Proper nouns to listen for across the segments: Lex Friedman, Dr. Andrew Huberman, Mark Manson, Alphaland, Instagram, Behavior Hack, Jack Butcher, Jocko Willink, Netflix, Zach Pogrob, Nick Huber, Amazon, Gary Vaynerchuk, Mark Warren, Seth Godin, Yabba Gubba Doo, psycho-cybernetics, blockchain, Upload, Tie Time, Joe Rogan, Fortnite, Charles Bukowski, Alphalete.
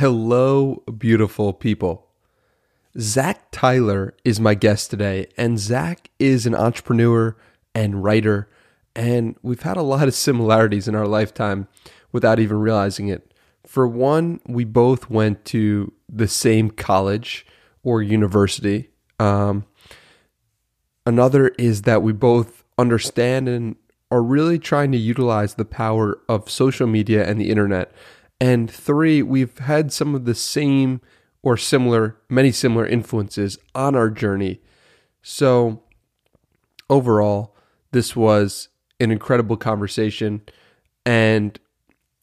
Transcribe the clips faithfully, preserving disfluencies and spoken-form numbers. Hello, beautiful people. Zach Tyler is my guest today, and Zach is an entrepreneur and writer, and we've had a lot of similarities in our lifetime without even realizing it. For one, we both went to the same college or university. Um, another is that we both understand and are really trying to utilize the power of social media and the internet. And three, we've had some of the same or similar, many similar influences on our journey. So overall, this was an incredible conversation. And,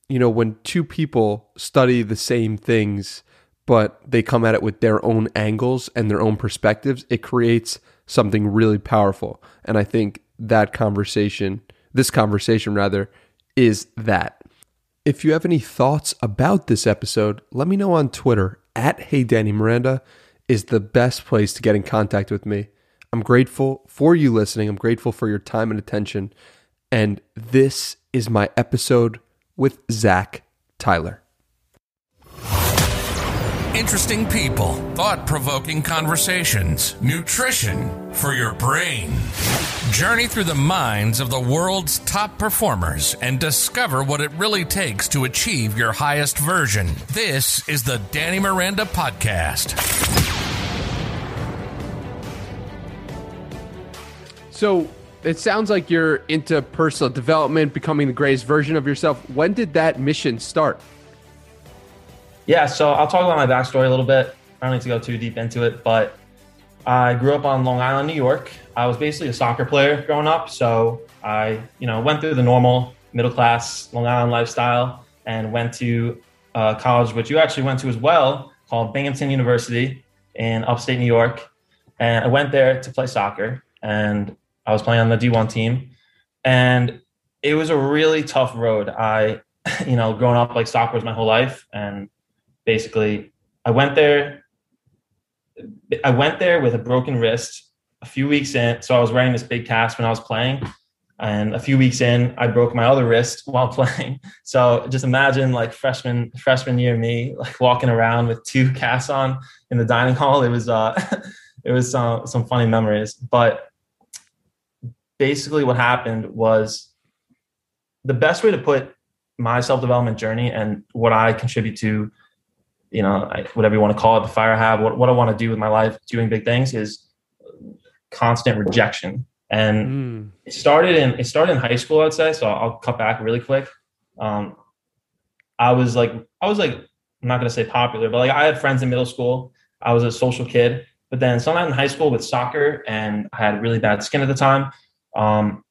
you know, when two people study the same things, but they come at it with their own angles and their own perspectives, it creates something really powerful. And I think that conversation, this conversation rather, is that. If you have any thoughts about this episode, let me know on Twitter. At HeyDannyMiranda is the best place to get in contact with me. I'm grateful for you listening. I'm grateful for your time and attention. And this is my episode with Zach Tyler. Interesting people, thought-provoking conversations, nutrition for your brain. Journey through the minds of the world's top performers and discover what it really takes to achieve your highest version. This is the Danny Miranda Podcast. So it sounds like you're into personal development, becoming the greatest version of yourself. When did that mission start? Yeah, so I'll talk about my backstory a little bit. I don't need to go too deep into it, but I grew up on Long Island, New York. I was basically a soccer player growing up, so I, you know, went through the normal middle-class Long Island lifestyle and went to a college, which you actually went to as well, called Binghamton University in upstate New York. And I went there to play soccer, and I was playing on the D one team. And it was a really tough road. I, you know, growing up, like, soccer was my whole life, and basically I went there, I went there with a broken wrist. A few weeks in, so I was wearing this big cast when I was playing, and a few weeks in, I broke my other wrist while playing. So just imagine, like, freshman freshman year me, like, walking around with two casts on in the dining hall. It was uh, it was uh, some funny memories. But basically, what happened was, the best way to put my self-development journey and what I contribute to, you know, whatever you want to call it, the fire I have, what what I want to do with my life, doing big things, is constant rejection. And mm. it started in, it started in high school, I'd say. So I'll cut back really quick. Um, I was like, I was like, I'm not going to say popular, but, like, I had friends in middle school. I was a social kid, but then sometime in high school with soccer, and I had really bad skin at the time. Um,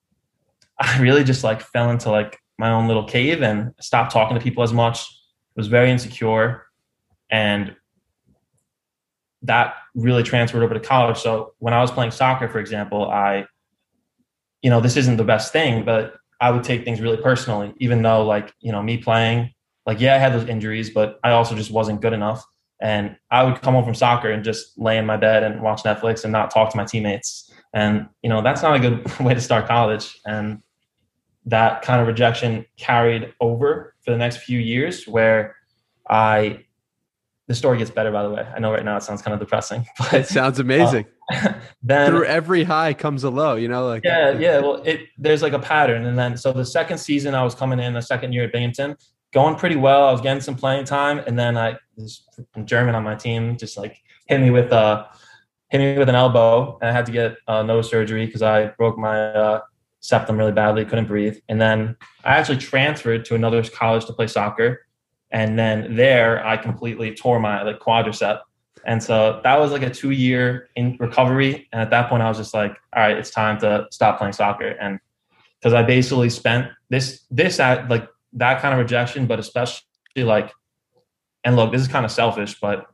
I really just, like, fell into, like, my own little cave and stopped talking to people as much. It was very insecure. And that really transferred over to college. So when I was playing soccer, for example, I, you know, this isn't the best thing, but I would take things really personally, even though, like, you know, me playing, like, yeah, I had those injuries, but I also just wasn't good enough. And I would come home from soccer and just lay in my bed and watch Netflix and not talk to my teammates. And, you know, that's not a good way to start college. And that kind of rejection carried over for the next few years, where I, the story gets better, by the way. I know right now it sounds kind of depressing, but it sounds amazing. Uh, then through every high comes a low, you know, like, yeah, yeah. Well, it, there's like a pattern. And then, so the second season I was coming in, the second year at Binghamton, going pretty well. I was getting some playing time. And then I, this German on my team, just, like, hit me with a, hit me with an elbow, and I had to get uh, nose surgery, 'cause I broke my uh, septum really badly. Couldn't breathe. And then I actually transferred to another college to play soccer. And then there I completely tore my, like, quadricep. And so that was like a two year in recovery. And at that point I was just like, all right, it's time to stop playing soccer. And 'cause I basically spent this, this, at, like, that kind of rejection, but especially, like, and look, this is kind of selfish, but,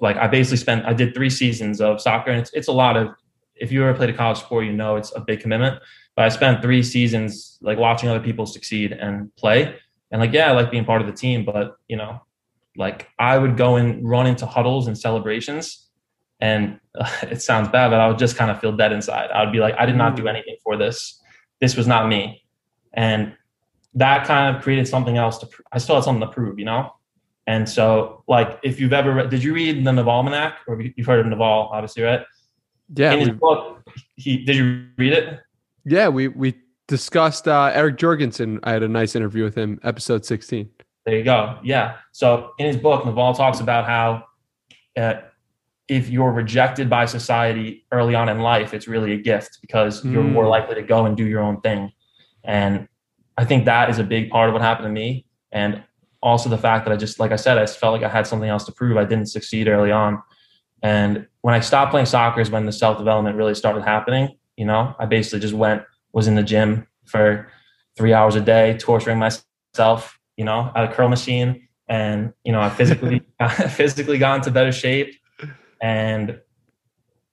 like, I basically spent, I did three seasons of soccer, and it's, it's a lot of, if you ever played a college sport, you know, it's a big commitment, but I spent three seasons, like, watching other people succeed and play. And, like, yeah, I like being part of the team, but, you know, like, I would go and run into huddles and celebrations, and uh, it sounds bad, but I would just kind of feel dead inside. I would be like, I did not do anything for this. This was not me. And that kind of created something else to, pr- I still had something to prove, you know? And so, like, if you've ever read, did you read the Navalmanack? Or you've heard of Naval, obviously, right? Yeah. In his book, he, did you read it? Yeah, we we discussed uh, Eric Jorgensen. I had a nice interview with him, episode sixteen. There you go. Yeah. So in his book, Naval talks about how uh, if you're rejected by society early on in life, it's really a gift because mm. you're more likely to go and do your own thing. And I think that is a big part of what happened to me. And also the fact that I just, like I said, I felt like I had something else to prove. I didn't succeed early on. And when I stopped playing soccer is when the self-development really started happening. You know, I basically just went, was in the gym for three hours a day, torturing myself, you know, at a curl machine. And, you know, I physically, physically got into better shape. And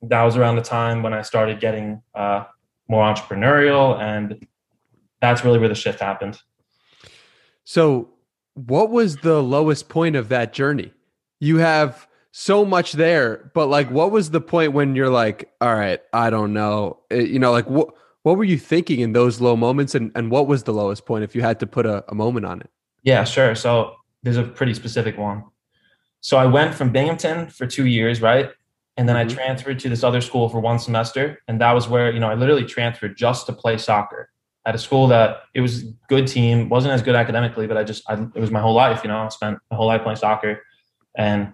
that was around the time when I started getting uh, more entrepreneurial. And that's really where the shift happened. So what was the lowest point of that journey? You have so much there, but like, what was the point when you're like, all right, I don't know, it, you know, like what, what were you thinking in those low moments? And, and what was the lowest point if you had to put a, a moment on it? Yeah, sure. So there's a pretty specific one. So I went from Binghamton for two years, right? And then mm-hmm. I transferred to this other school for one semester. And that was where, you know, I literally transferred just to play soccer. At a school that it was a good team, wasn't as good academically, but I just, I, it was my whole life, you know, I spent my whole life playing soccer. And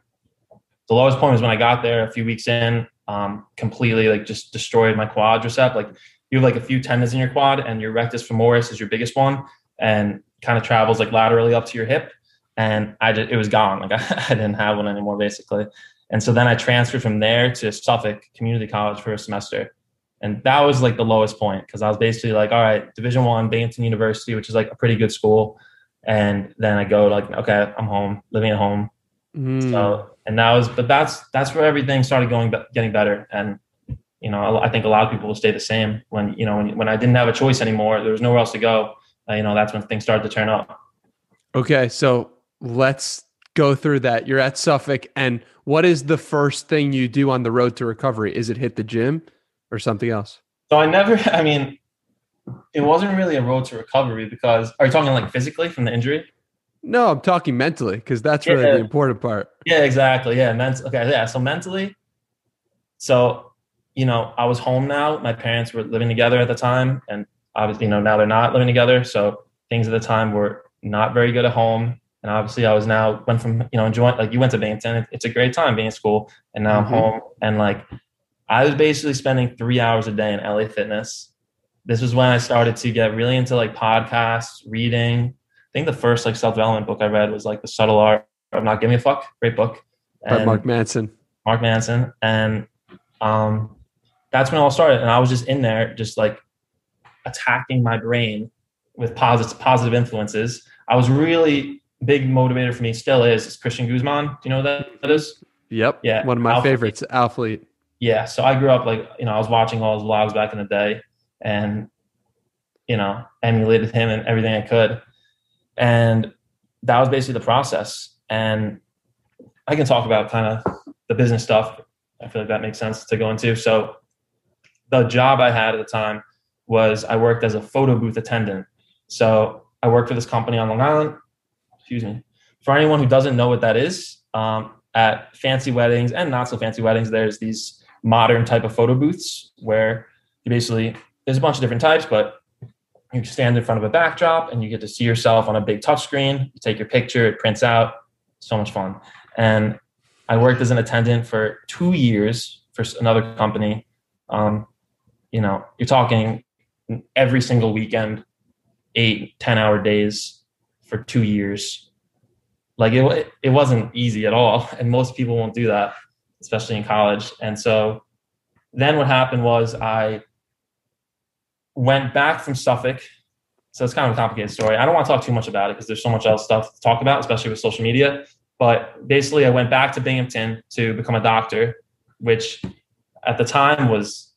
the lowest point was when I got there a few weeks in, um, completely like just destroyed my quadricep. Like you have like a few tendons in your quad and your rectus femoris is your biggest one and kind of travels like laterally up to your hip. And I just, it was gone. Like I, I didn't have one anymore basically. And so then I transferred from there to Suffolk Community College for a semester. And that was like the lowest point because I was basically like, all right, Division One, Binghamton University, which is like a pretty good school. And then I go like, okay, I'm home, living at home. Mm. So, and that was, but that's, that's where everything started going, getting better. And, you know, I think a lot of people will stay the same when, you know, when, when I didn't have a choice anymore, there was nowhere else to go. Uh, you know, that's when things started to turn up. Okay. So let's go through that. You're at Suffolk. And what is the first thing you do on the road to recovery? Is it hit the gym? Or something else? So I never, I mean, it wasn't really a road to recovery because, are you talking like physically from the injury? No, I'm talking mentally because that's really yeah. the important part. Yeah, exactly. Yeah. Ment- okay. Yeah. So mentally, so, you know, I was home now. My parents were living together at the time and obviously, you know, now they're not living together. So things at the time were not very good at home. And obviously I was now went from, you know, enjoying, like you went to Binghamton. It's a great time being in school and now mm-hmm. I'm home and like, I was basically spending three hours a day in L A Fitness. This was when I started to get really into like podcasts, reading. I think the first like self-development book I read was like The Subtle Art of Not Giving a Fuck. Great book. And by Mark Manson. Mark Manson. And um, that's when it all started. And I was just in there just like attacking my brain with positive, positive influences. I was really big motivator for me still is, is Christian Guzman. Do you know who that, that is? Yep. Yeah. One of my Alphalete. favorites, Alphalete. Yeah. So I grew up like, you know, I was watching all his vlogs back in the day and, you know, emulated him and everything I could. And that was basically the process. And I can talk about kind of the business stuff. I feel like that makes sense to go into. So the job I had at the time was I worked as a photo booth attendant. So I worked for this company on Long Island, excuse me, for anyone who doesn't know what that is, um, at fancy weddings and not so fancy weddings, there's these modern type of photo booths where you basically, there's a bunch of different types, but you stand in front of a backdrop and you get to see yourself on a big touch screen. You take your picture, it prints out. So much fun. And I worked as an attendant for two years for another company. Um, you know, you're talking every single weekend, eight, ten hour days for two years. Like it, it wasn't easy at all. And most people won't do that, especially in college. And so then what happened was I went back from Suffolk. So it's kind of a complicated story. I don't want to talk too much about it because there's so much else stuff to talk about, especially with social media. But basically I went back to Binghamton to become a doctor, which at the time was,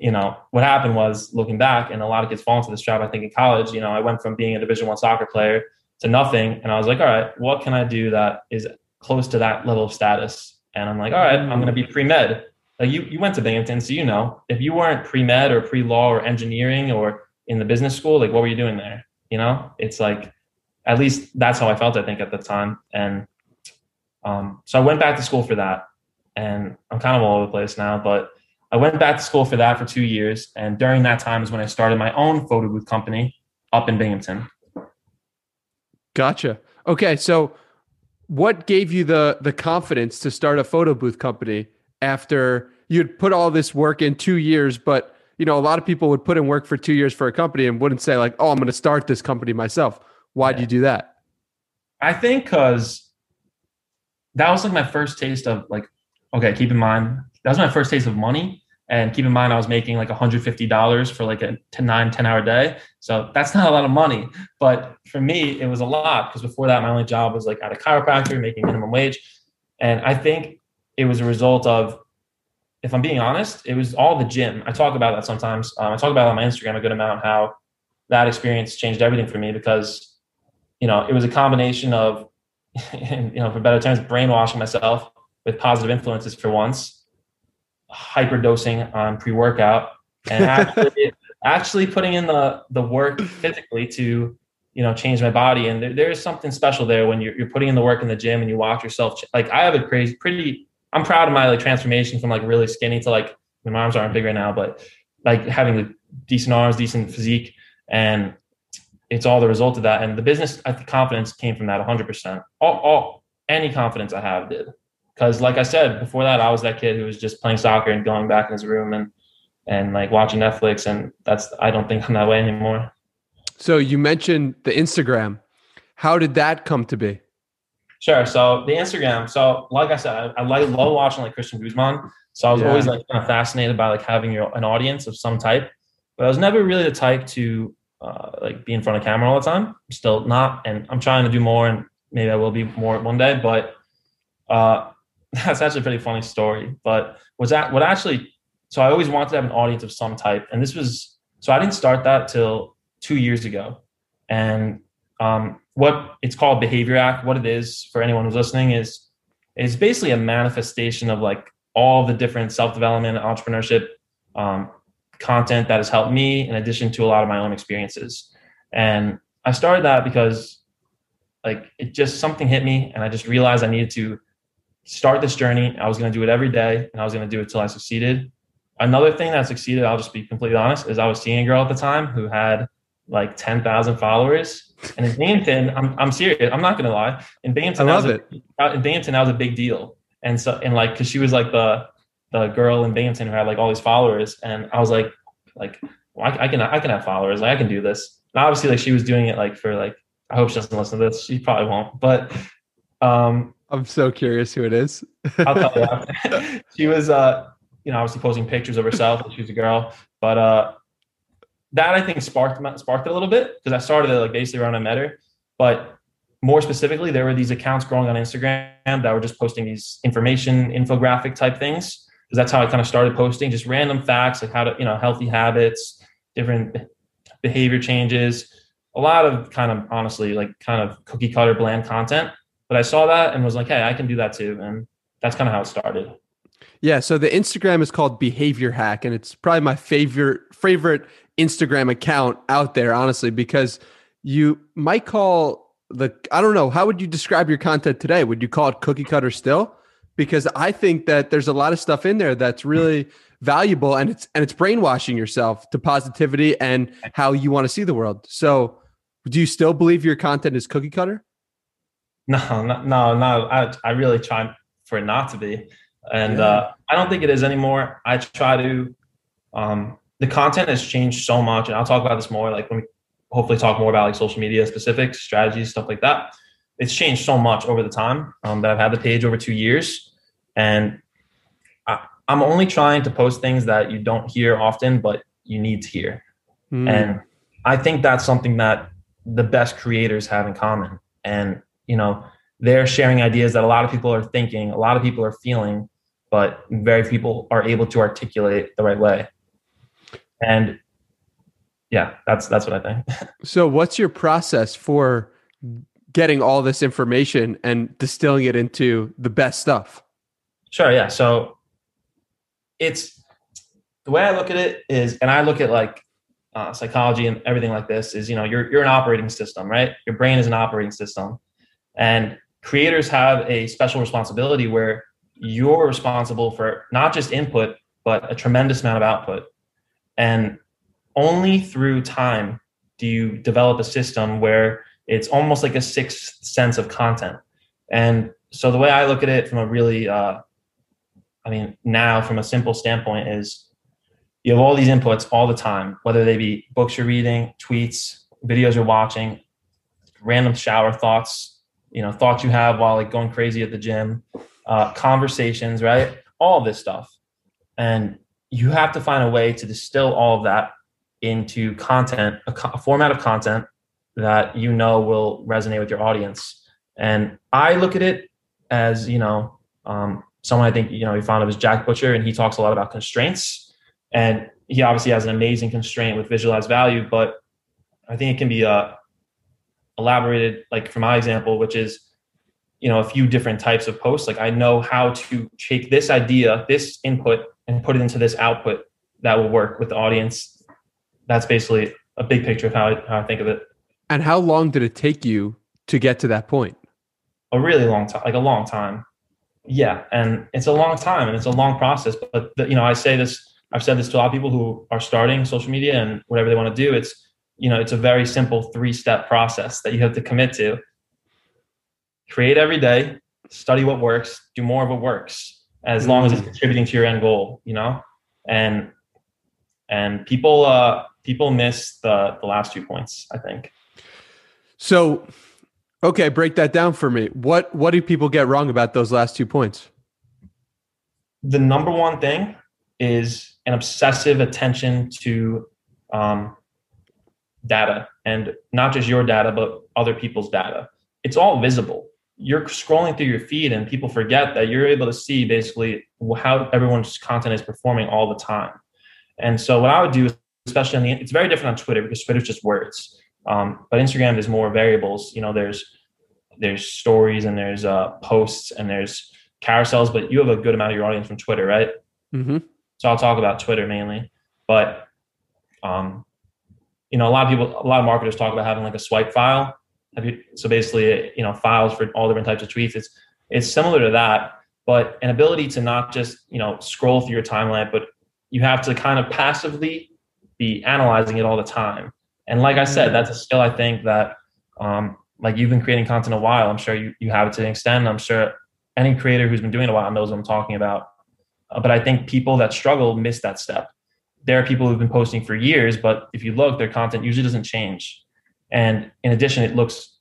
you know, what happened was looking back and a lot of kids fall into this trap. I think in college, you know, I went from being a Division One soccer player to nothing. And I was like, all right, what can I do that is close to that level of status? And I'm like, all right, I'm going to be pre-med. Like you, you went to Binghamton, so you know, if you weren't pre-med or pre-law or engineering or in the business school, like what were you doing there? You know, it's like, at least that's how I felt, I think, at the time. And um, so I went back to school for that. And I'm kind of all over the place now, but I went back to school for that for two years. And during that time is when I started my own photo booth company up in Binghamton. Gotcha. Okay. So what gave you the the confidence to start a photo booth company after you'd put all this work in two years, but you know, a lot of people would put in work for two years for a company and wouldn't say like, oh, I'm going to start this company myself. Why'd yeah. you do that? I think because that was like my first taste of like, okay, keep in mind, that was my first taste of money. And keep in mind, I was making like one hundred fifty dollars for like a nine, ten hour day. So that's not a lot of money. But for me, it was a lot because before that, my only job was like at a chiropractor making minimum wage. And I think it was a result of, if I'm being honest, it was all the gym. I talk about that sometimes. Um, I talk about it on my Instagram a good amount, how that experience changed everything for me because, you know, it was a combination of, you know, for better terms, brainwashing myself with positive influences for once, hyperdosing on pre-workout, and actually, actually putting in the the work physically to, you know, change my body. And there, there is something special there when you're, you're putting in the work in the gym and you watch yourself. Ch- like I have a crazy, pretty, I'm proud of my like transformation from like really skinny to like, my arms aren't big right now, but like having a decent arms, decent physique. And it's all the result of that. And the business confidence came from that one hundred percent. All, all, any confidence I have did. Because like I said, before that, I was that kid who was just playing soccer and going back in his room and, and like watching Netflix. And that's, I don't think I'm that way anymore. So you mentioned the Instagram. How did that come to be? Sure. So the Instagram. So like I said, I, I like love watching like Christian Guzman. So I was yeah. always like kind of fascinated by like having your, an audience of some type, but I was never really the type to uh, like be in front of camera all the time. I'm still not. And I'm trying to do more and maybe I will be more one day, but uh, that's actually a pretty funny story, but was that what actually, so I always wanted to have an audience of some type. And this was, so I didn't start that till two years ago. And, um, what it's called Behavior Hack, what it is for anyone who's listening is, it's basically a manifestation of like all the different self-development and entrepreneurship, um, content that has helped me in addition to a lot of my own experiences. And I started that because like, it just, something hit me and I just realized I needed to start this journey. I was going to do it every day and I was going to do it till I succeeded. Another thing that succeeded, I'll just be completely honest, is I was seeing a girl at the time who had like ten thousand followers. And in Binghamton, I'm, I'm serious. I'm not going to lie. In Binghamton, I love that was a, it. In Binghamton, that was a big deal. And so, and like, cause she was like the, the girl in Binghamton who had like all these followers. And I was like, like, well, I, I can, I can have followers. Like I can do this. And obviously like she was doing it like for like, I hope she doesn't listen to this. She probably won't, but, um, I'm so curious who it is. I'll tell you after. She was, uh, you know, obviously posting pictures of herself. She was a girl, but uh, that I think sparked sparked it a little bit because I started it like basically around I met her. But more specifically, there were these accounts growing on Instagram that were just posting these information infographic type things because that's how I kind of started posting just random facts like how to, you know, healthy habits, different behavior changes, a lot of kind of honestly like kind of cookie cutter bland content. But I saw that and was like, hey, I can do that too. And that's kind of how it started. Yeah. So the Instagram is called Behavior Hack. And it's probably my favorite, favorite Instagram account out there, honestly, because you might call the, I don't know, how would you describe your content today? Would you call it cookie cutter still? Because I think that there's a lot of stuff in there that's really valuable and it's, and it's brainwashing yourself to positivity and how you want to see the world. So do you still believe your content is cookie cutter? No, no, no, no. I, I really try for it not to be. And yeah. uh, I don't think it is anymore. I try to, um, the content has changed so much. And I'll talk about this more, like when we hopefully talk more about like social media specifics, strategies, stuff like that. It's changed so much over the time um, that I've had the page over two years. And I, I'm only trying to post things that you don't hear often, but you need to hear. Mm. And I think that's something that the best creators have in common. And you know, they're sharing ideas that a lot of people are thinking, a lot of people are feeling, but very few people are able to articulate the right way. And yeah, that's, that's what I think. So what's your process for getting all this information and distilling it into the best stuff? Sure. Yeah. So it's the way I look at it is, and I look at like uh, psychology and everything like this is, you know, you're, you're an operating system, right? Your brain is an operating system. And creators have a special responsibility where you're responsible for not just input, but a tremendous amount of output. And only through time do you develop a system where it's almost like a sixth sense of content. And so the way I look at it from a really, uh, I mean, now from a simple standpoint is you have all these inputs all the time, whether they be books you're reading, tweets, videos you're watching, random shower thoughts, you know, thoughts you have while like going crazy at the gym, uh, conversations, right? All this stuff. And you have to find a way to distill all of that into content, a, co- a format of content that you know will resonate with your audience. And I look at it as, you know, um, someone I think, you know, he found it was Jack Butcher, and he talks a lot about constraints. And he obviously has an amazing constraint with visualized value, but I think it can be uh, elaborated, like from my example, which is, you know, a few different types of posts. Like I know how to take this idea, this input, and put it into this output that will work with the audience. That's basically a big picture of how I, how I think of it. And how long did it take you to get to that point? A really long time, like a long time. Yeah. And it's a long time and it's a long process, but the, you know, I say this, I've said this to a lot of people who are starting social media and whatever they want to do. It's, you know, it's a very simple three-step process that you have to commit to. Create every day, study what works, do more of what works, as long as it's contributing to your end goal, you know? And, and people, uh, people miss the, the last two points, I think. So, okay, break that down for me. What what do people get wrong about those last two points? The number one thing is an obsessive attention to um, data, and not just your data, but other people's data. It's all visible. You're scrolling through your feed and people forget that you're able to see basically how everyone's content is performing all the time. And so what I would do, especially on the, it's very different on Twitter because Twitter's just words. Um, but Instagram is more variables. You know, there's there's stories and there's uh, posts and there's carousels, but you have a good amount of your audience from Twitter, right? Mm-hmm. So I'll talk about Twitter mainly. But, um, you know, a lot of people, a lot of marketers talk about having like a swipe file. Have you, so basically, you know, files for all different types of tweets. It's it's similar to that, but an ability to not just, you know, scroll through your timeline, but you have to kind of passively be analyzing it all the time. And like I said, that's a skill I think that, um, like you've been creating content a while. I'm sure you, you have it to an extent. I'm sure any creator who's been doing it a while knows what I'm talking about. Uh, but I think people that struggle miss that step. There are people who've been posting for years, but if you look, their content usually doesn't change. And in addition, it looks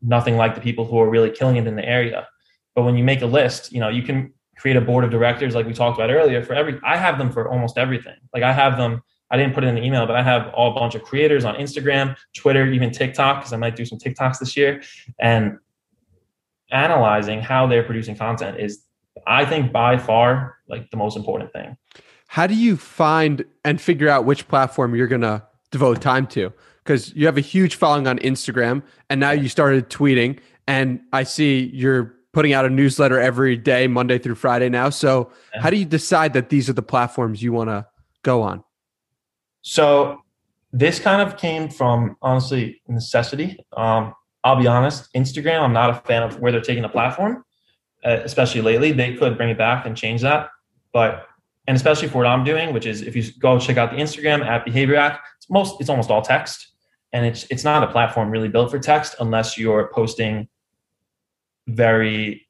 nothing like the people who are really killing it in the area. But when you make a list, you know, you can create a board of directors like we talked about earlier for every, I have them for almost everything. Like I have them, I didn't put it in the email, but I have all a bunch of creators on Instagram, Twitter, even TikTok, because I might do some TikToks this year. And analyzing how they're producing content is, I think, by far, like the most important thing. How do you find and figure out which platform you're going to devote time to? Because you have a huge following on Instagram, and now you started tweeting, and I see you're putting out a newsletter every day, Monday through Friday now. So yeah. How do you decide that these are the platforms you want to go on? So this kind of came from, honestly, necessity. Um, I'll be honest, Instagram, I'm not a fan of where they're taking the platform, uh, especially lately. They could bring it back and change that. But, and especially for what I'm doing, which is if you go check out the Instagram at Behavior Hack, it's most, it's almost all text. And it's, it's not a platform really built for text unless you're posting very,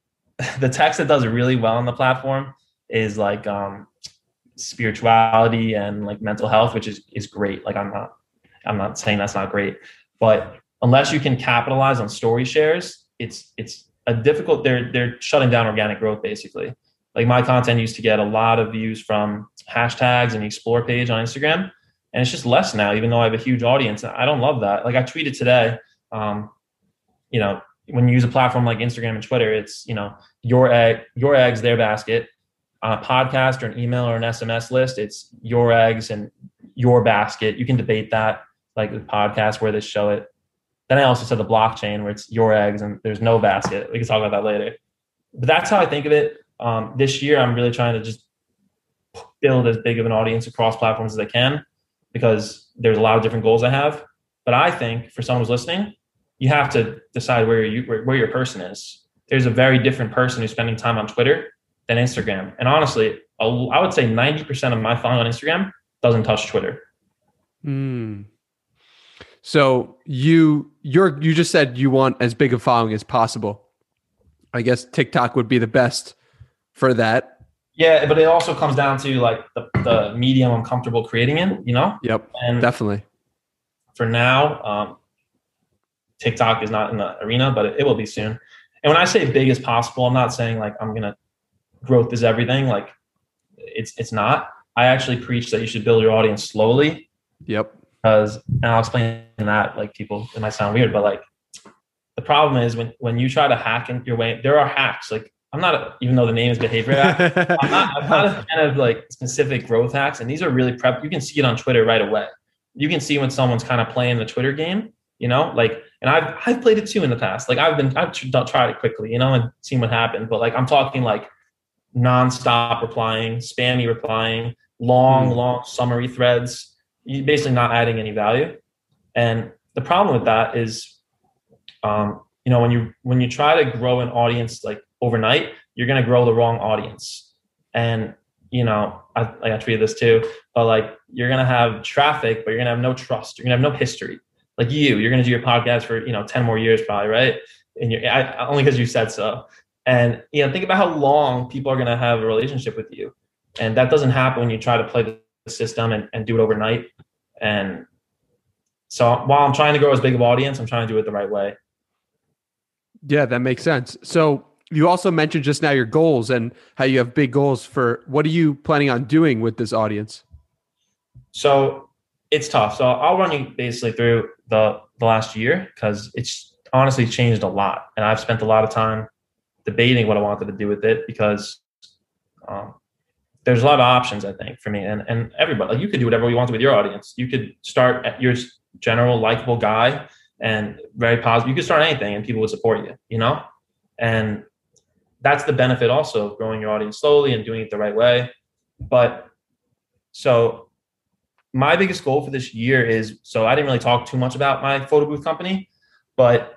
the text that does really well on the platform is like, um, spirituality and like mental health, which is is great. Like I'm not, I'm not saying that's not great, but unless you can capitalize on story shares, it's it's a difficult. They're they're shutting down organic growth basically. Like my content used to get a lot of views from hashtags and the explore page on Instagram, and it's just less now. Even though I have a huge audience, I don't love that. Like I tweeted today, um, you know, when you use a platform like Instagram and Twitter, it's you know your egg, your eggs, their basket. On a podcast or an email or an S M S list, it's your eggs and your basket. You can debate that, like the podcast where they show it. Then I also said the blockchain where it's your eggs and there's no basket. We can talk about that later. But that's how I think of it. Um, this year, I'm really trying to just build as big of an audience across platforms as I can. because there's a lot of different goals I have. But I think for someone who's listening, you have to decide where you where, where your person is. There's a very different person who's spending time on Twitter than Instagram. And honestly, I would say ninety percent of my following on Instagram doesn't touch Twitter. Mm. So you you're you just said you want as big a following as possible. I guess TikTok would be the best for that. Yeah, but it also comes down to like the, the medium I'm comfortable creating in, you know? Yep, and definitely. For now, um, TikTok is not in the arena, but it, it will be soon. And when I say big as possible, I'm not saying like I'm going to growth is everything. Like it's it's not. I actually preach that you should build your audience slowly. Yep. Because, and I'll explain that, like people, it might sound weird, but like the problem is when, when you try to hack in your way, there are hacks like, I'm not, a, even though the name is Behavior Hack, I'm not, I'm not a fan of like specific growth hacks. And these are really prep. You can see it on Twitter right away. You can see when someone's kind of playing the Twitter game, you know, like, and I've, I've played it too in the past. Like I've been, I've tried it quickly, you know, and seen what happened. But like, I'm talking like nonstop replying, spammy replying, long, mm. long summary threads, you're basically not adding any value. And the problem with that is, um, you know, when you, when you try to grow an audience, like, overnight, you're going to grow the wrong audience. And, you know, I, I treated this too, but like, you're going to have traffic, but you're going to have no trust. You're going to have no history. Like you, you're going to do your podcast for, you know, ten more years probably. Right. And you're I, only because you said so. And, you know, think about how long people are going to have a relationship with you. And that doesn't happen when you try to play the system and, and do it overnight. And so while I'm trying to grow as big of an audience, I'm trying to do it the right way. Yeah, that makes sense. So, you also mentioned just now your goals and how you have big goals for what are you planning on doing with this audience? So it's tough. So I'll run you basically through the, the last year because it's honestly changed a lot. And I've spent a lot of time debating what I wanted to do with it because um, there's a lot of options, I think, for me and, and everybody. Like you could do whatever you want with your audience. You could start at your general likable guy and very positive. You could start anything and people would support you, you know? And that's the benefit also of growing your audience slowly and doing it the right way. But so my biggest goal for this year is, so I didn't really talk too much about my photo booth company, but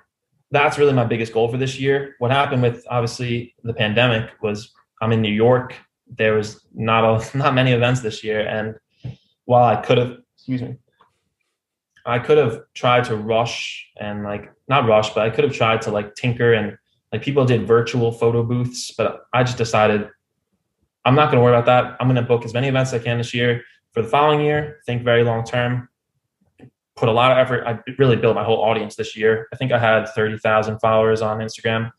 that's really my biggest goal for this year. What happened with obviously the pandemic was I'm in New York. There was not a, not many events this year. And while I could have, excuse me, I could have tried to rush and like, not rush, but I could have tried to like tinker and like people did virtual photo booths, but I just decided I'm not going to worry about that. I'm going to book as many events as I can this year for the following year. Think very long term, put a lot of effort. I really built my whole audience this year. I think I had thirty thousand followers on Instagram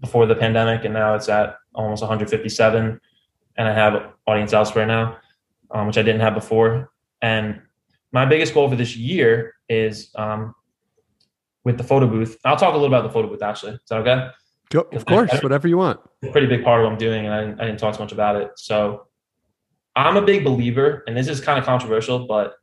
before the pandemic. And now it's at almost one hundred fifty-seven and I have an audience elsewhere now, um, which I didn't have before. And my biggest goal for this year is um, with the photo booth. I'll talk a little about the photo booth actually. Is that okay? Go, of course, I, I, whatever you want. It's a pretty big part of what I'm doing, and I, I didn't talk so much about it. So I'm a big believer, and this is kind of controversial, but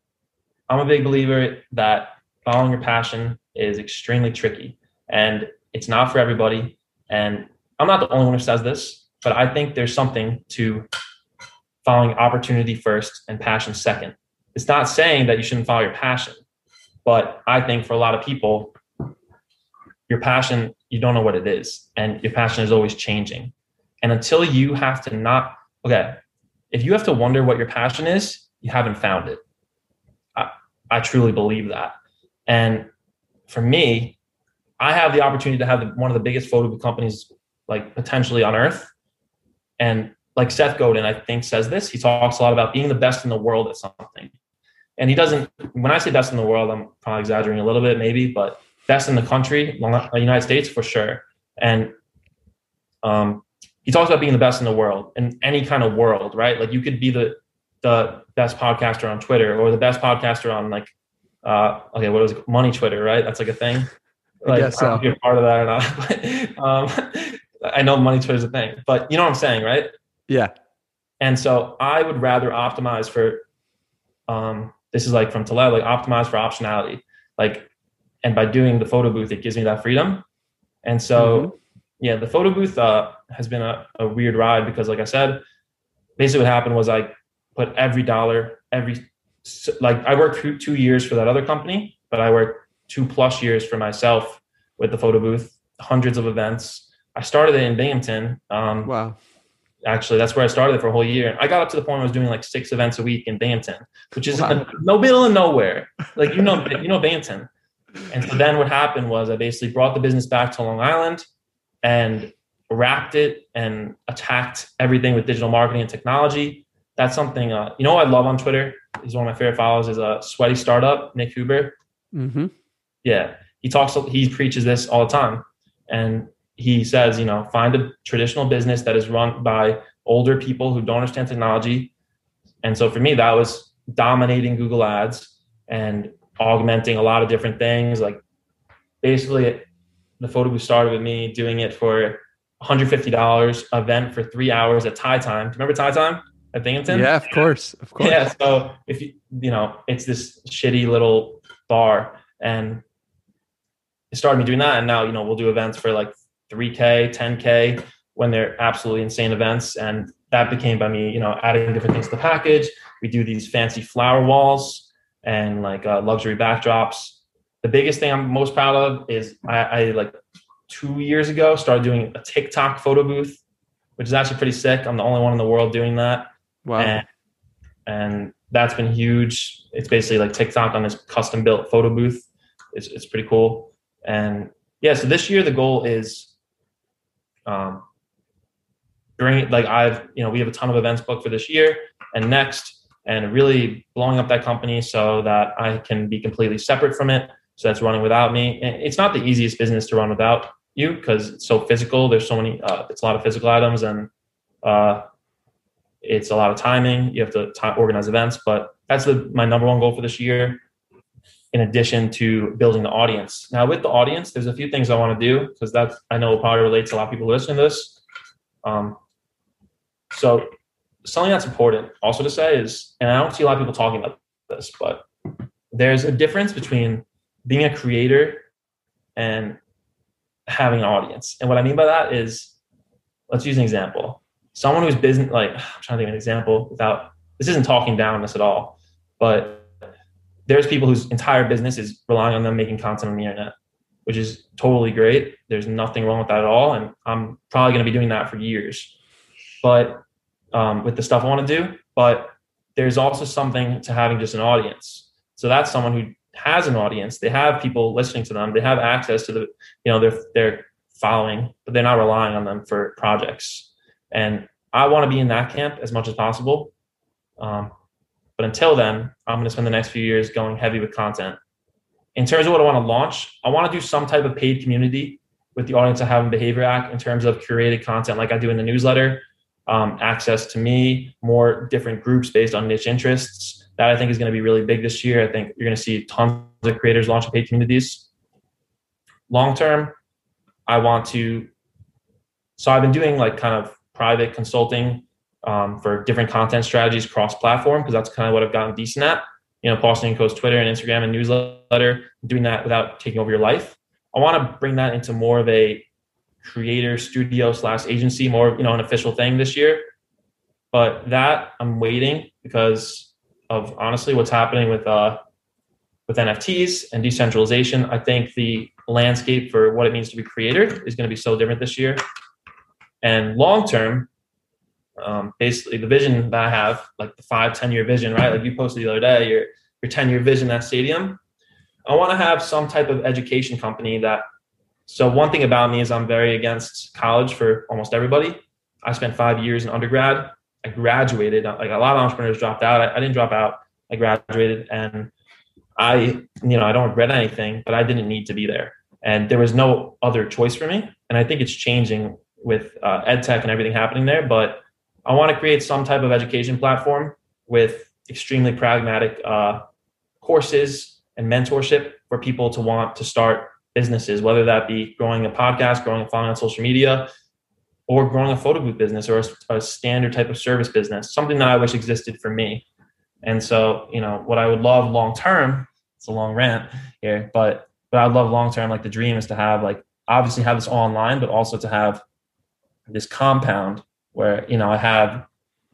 I'm a big believer that following your passion is extremely tricky, and it's not for everybody. And I'm not the only one who says this, but I think there's something to following opportunity first and passion second. It's not saying that you shouldn't follow your passion, but I think for a lot of people, your passion, you don't know what it is. And your passion is always changing. And until you have to not, okay, if you have to wonder what your passion is, you haven't found it. I, I truly believe that. And for me, I have the opportunity to have the, one of the biggest photo book companies, like potentially on earth. And like Seth Godin, I think says this, he talks a lot about being the best in the world at something. And he doesn't, when I say best in the world, I'm probably exaggerating a little bit maybe, but best in the country, United States for sure. And um, he talks about being the best in the world in any kind of world, right? Like you could be the the best podcaster on Twitter or the best podcaster on like, uh, okay, what was it? Money Twitter, right? That's like a thing. Like, I guess so. I don't know if you're part of that or not. But, um, I know Money Twitter is a thing, but you know what I'm saying, right? Yeah. And so I would rather optimize for, um, this is like from Taleb, like optimize for optionality. Like, and by doing the photo booth, it gives me that freedom. And so, mm-hmm. yeah, the photo booth uh, has been a, a weird ride because like I said, basically what happened was I put every dollar, every so, like I worked two, two years for that other company, but I worked two plus years for myself with the photo booth, hundreds of events. I started it in Binghamton. Um, wow. Actually, that's where I started for a whole year. I got up to the point I was doing like six events a week in Binghamton, which is wow. a, no middle of nowhere. Like, you know, you know, Binghamton. And so then what happened was I basically brought the business back to Long Island and wrapped it and attacked everything with digital marketing and technology. That's something, uh, you know, what I love on Twitter. He's one of my favorite followers is a sweaty startup, Nick Huber. Mm-hmm. Yeah. He talks, he preaches this all the time. And he says, you know, find a traditional business that is run by older people who don't understand technology. And so for me, that was dominating Google Ads and augmenting a lot of different things. Like basically the photo booth started with me doing it for one hundred fifty dollars event for three hours at Tie Time. Do you remember Tie Time at Binghamton? Yeah, of course. Of course. Yeah. So if you, you know, it's this shitty little bar, and it started me doing that. And now, you know, we'll do events for like three K, ten K when they're absolutely insane events. And that became by me, you know, adding different things to the package. We do these fancy flower walls and like uh, luxury backdrops. The biggest thing I'm most proud of is I, I like two years ago started doing a TikTok photo booth, which is actually pretty sick. I'm the only one in the world doing that. Wow. And, and that's been huge. It's basically like TikTok on this custom built photo booth. It's, it's pretty cool. And yeah, so this year the goal is Um, during like I've, you know, we have a ton of events booked for this year and next, and really blowing up that company so that I can be completely separate from it. So that's running without me. And it's not the easiest business to run without you because it's so physical. There's so many, uh, it's a lot of physical items and, uh, it's a lot of timing. You have to t- organize events, but that's the, my number one goal for this year. In addition to building the audience. Now with the audience, there's a few things I want to do because that's, I know probably relates to a lot of people listening to this. Um, so something that's important also to say is, and I don't see a lot of people talking about this, but there's a difference between being a creator and having an audience. And what I mean by that is, let's use an example. Someone who's business, like I'm trying to think of an example without, this isn't talking down this at all, but there's people whose entire business is relying on them making content on the internet, which is totally great. There's nothing wrong with that at all. And I'm probably going to be doing that for years, but um, with the stuff I want to do, but there's also something to having just an audience. So that's someone who has an audience. They have people listening to them. They have access to the, you know, they're, they're following, but they're not relying on them for projects. And I want to be in that camp as much as possible. Um, But until then, I'm going to spend the next few years going heavy with content. In terms of what I want to launch, I want to do some type of paid community with the audience I have in Behavior Hack in terms of curated content like I do in the newsletter, um, access to me, more different groups based on niche interests. That I think is going to be really big this year. I think you're going to see tons of creators launch paid communities. Long term, I want to – so I've been doing like kind of private consulting Um, for different content strategies cross-platform, because that's kind of what I've gotten decent at. You know, posting across Twitter and Instagram and newsletter, doing that without taking over your life. I want to bring that into more of a creator studio slash agency, more, you know, an official thing this year. But that I'm waiting because of honestly what's happening with uh, with N F Ts and decentralization. I think the landscape for what it means to be creator is going to be so different this year. And long-term, Um, basically the vision that I have, like the five, ten year vision, right? Like you posted the other day, your, your ten year vision, that stadium. I want to have some type of education company that, so one thing about me is I'm very against college for almost everybody. I spent five years in undergrad. I graduated. Like a lot of entrepreneurs dropped out. I, I didn't drop out. I graduated and I, you know, I don't regret anything, but I didn't need to be there. And there was no other choice for me. And I think it's changing with uh, ed tech and everything happening there, but I want to create some type of education platform with extremely pragmatic uh, courses and mentorship for people to want to start businesses, whether that be growing a podcast, growing a following on social media, or growing a photo booth business or a, a standard type of service business, something that I wish existed for me. And so, you know, what I would love long-term, it's a long rant here, but but I would love long-term, like the dream is to have, like, obviously have this all online, but also to have this compound where, you know, I have,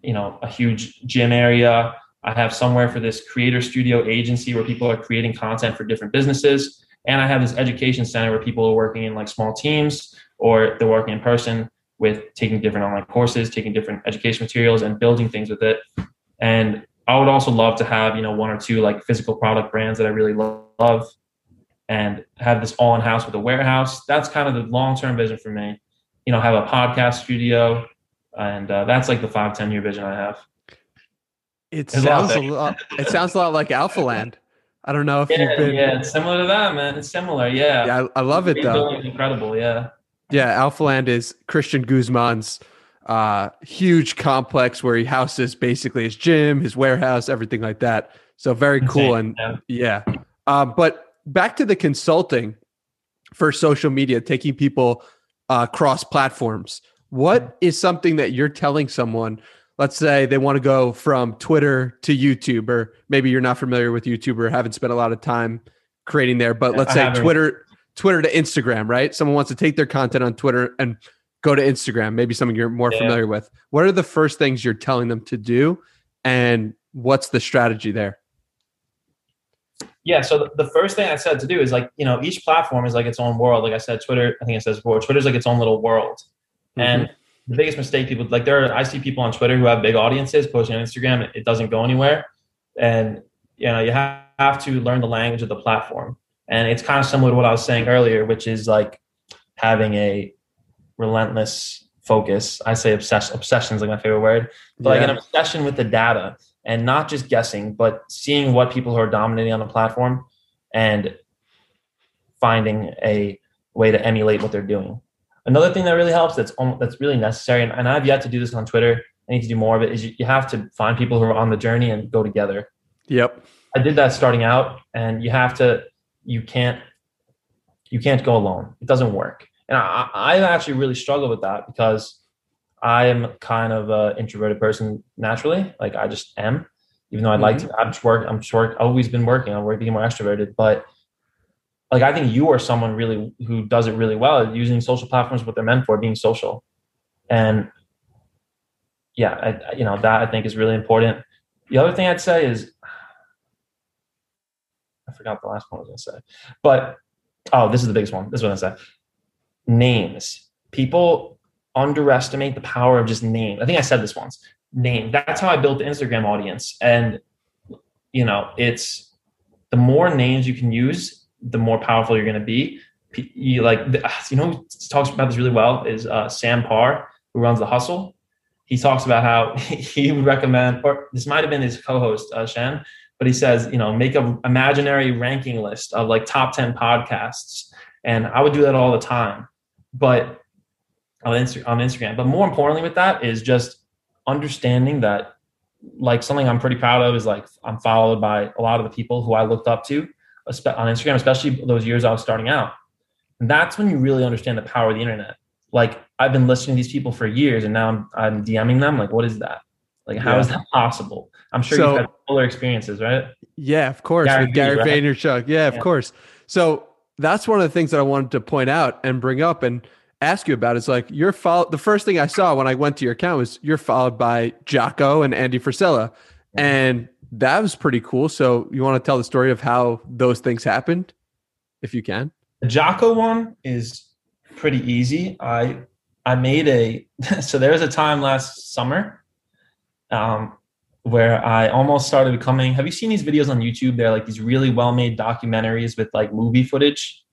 you know, a huge gym area, I have somewhere for this creator studio agency where people are creating content for different businesses. And I have this education center where people are working in like small teams, or they're working in person with taking different online courses, taking different education materials and building things with it. And I would also love to have, you know, one or two like physical product brands that I really love and have this all in house with a warehouse. That's kind of the long-term vision for me. You know, have a podcast studio, and uh, that's like the five, ten year vision I have. It it's sounds a lot, it sounds a lot like Alphaland. I don't know if yeah, you've been. Yeah, it's similar to that, man. It's similar. Yeah. Yeah, I, I love it though. It's incredible. Yeah. Yeah. Alphaland is Christian Guzman's uh, huge complex where he houses basically his gym, his warehouse, everything like that. So very That's cool. It, and yeah. yeah. Uh, but back to the consulting for social media, taking people uh, cross platforms. What is something that you're telling someone? Let's say they want to go from Twitter to YouTube, or maybe you're not familiar with YouTube or haven't spent a lot of time creating there, but let's say Twitter, Twitter to Instagram, right? Someone wants to take their content on Twitter and go to Instagram, maybe something you're more yeah. familiar with. What are the first things you're telling them to do, and what's the strategy there? Yeah. So the first thing I said to do is like, you know, each platform is like its own world. Like I said, Twitter, I think it says before, Twitter's like its own little world. Mm-hmm. And the biggest mistake people like there are, I see people on Twitter who have big audiences posting on Instagram. It, it doesn't go anywhere. And, you know, you have, have to learn the language of the platform. And it's kind of similar to what I was saying earlier, which is like having a relentless focus. I say obsess, obsession is like my favorite word, but yeah. like an obsession with the data and not just guessing, but seeing what people who are dominating on the platform and finding a way to emulate what they're doing. Another thing that really helps, that's that's really necessary, and, and I've yet to do this on Twitter, I need to do more of it, is you, you have to find people who are on the journey and go together. Yep. I did that starting out, and you have to, you can't, you can't go alone. It doesn't work. And I, I actually really struggle with that because I am kind of an introverted person naturally. Like I just am, even though I'd mm-hmm. like to, I'm short, I'm short, I've always been working on being more extroverted, but like, I think you are someone really who does it really well, using social platforms, what they're meant for, being social. And yeah, I, you know, that I think is really important. The other thing I'd say is, I forgot the last one I was going to say, but, oh, this is the biggest one. This is what I said. Names. People underestimate the power of just name. I think I said this once. Name. That's how I built the Instagram audience. And, you know, it's the more names you can use, the more powerful you're going to be. You like, you know, who talks about this really well is uh, Sam Parr, who runs The Hustle. He talks about how he would recommend, or this might've been his co-host, uh, Shen, but he says, you know, make an imaginary ranking list of like top ten podcasts. And I would do that all the time, but on, Insta- on Instagram. But more importantly with that is just understanding that like something I'm pretty proud of is like, I'm followed by a lot of the people who I looked up to on Instagram, especially those years I was starting out. And that's when you really understand the power of the internet. Like I've been listening to these people for years and now I'm, I'm DMing them. Like, what is that? Like, how yeah. is that possible? I'm sure so, you've had similar experiences, right? Yeah, of course. Gary, with Gary right? Vaynerchuk. Yeah, of yeah. course. So that's one of the things that I wanted to point out and bring up and ask you about is like your follow. The first thing I saw when I went to your account was you're followed by Jocko and Andy Frisella. Yeah. And that was pretty cool. So you want to tell the story of how those things happened, if you can? The Jocko one is pretty easy. I I made a... So there was a time last summer um, where I almost started becoming... Have you seen these videos on YouTube? They're like these really well-made documentaries with like movie footage.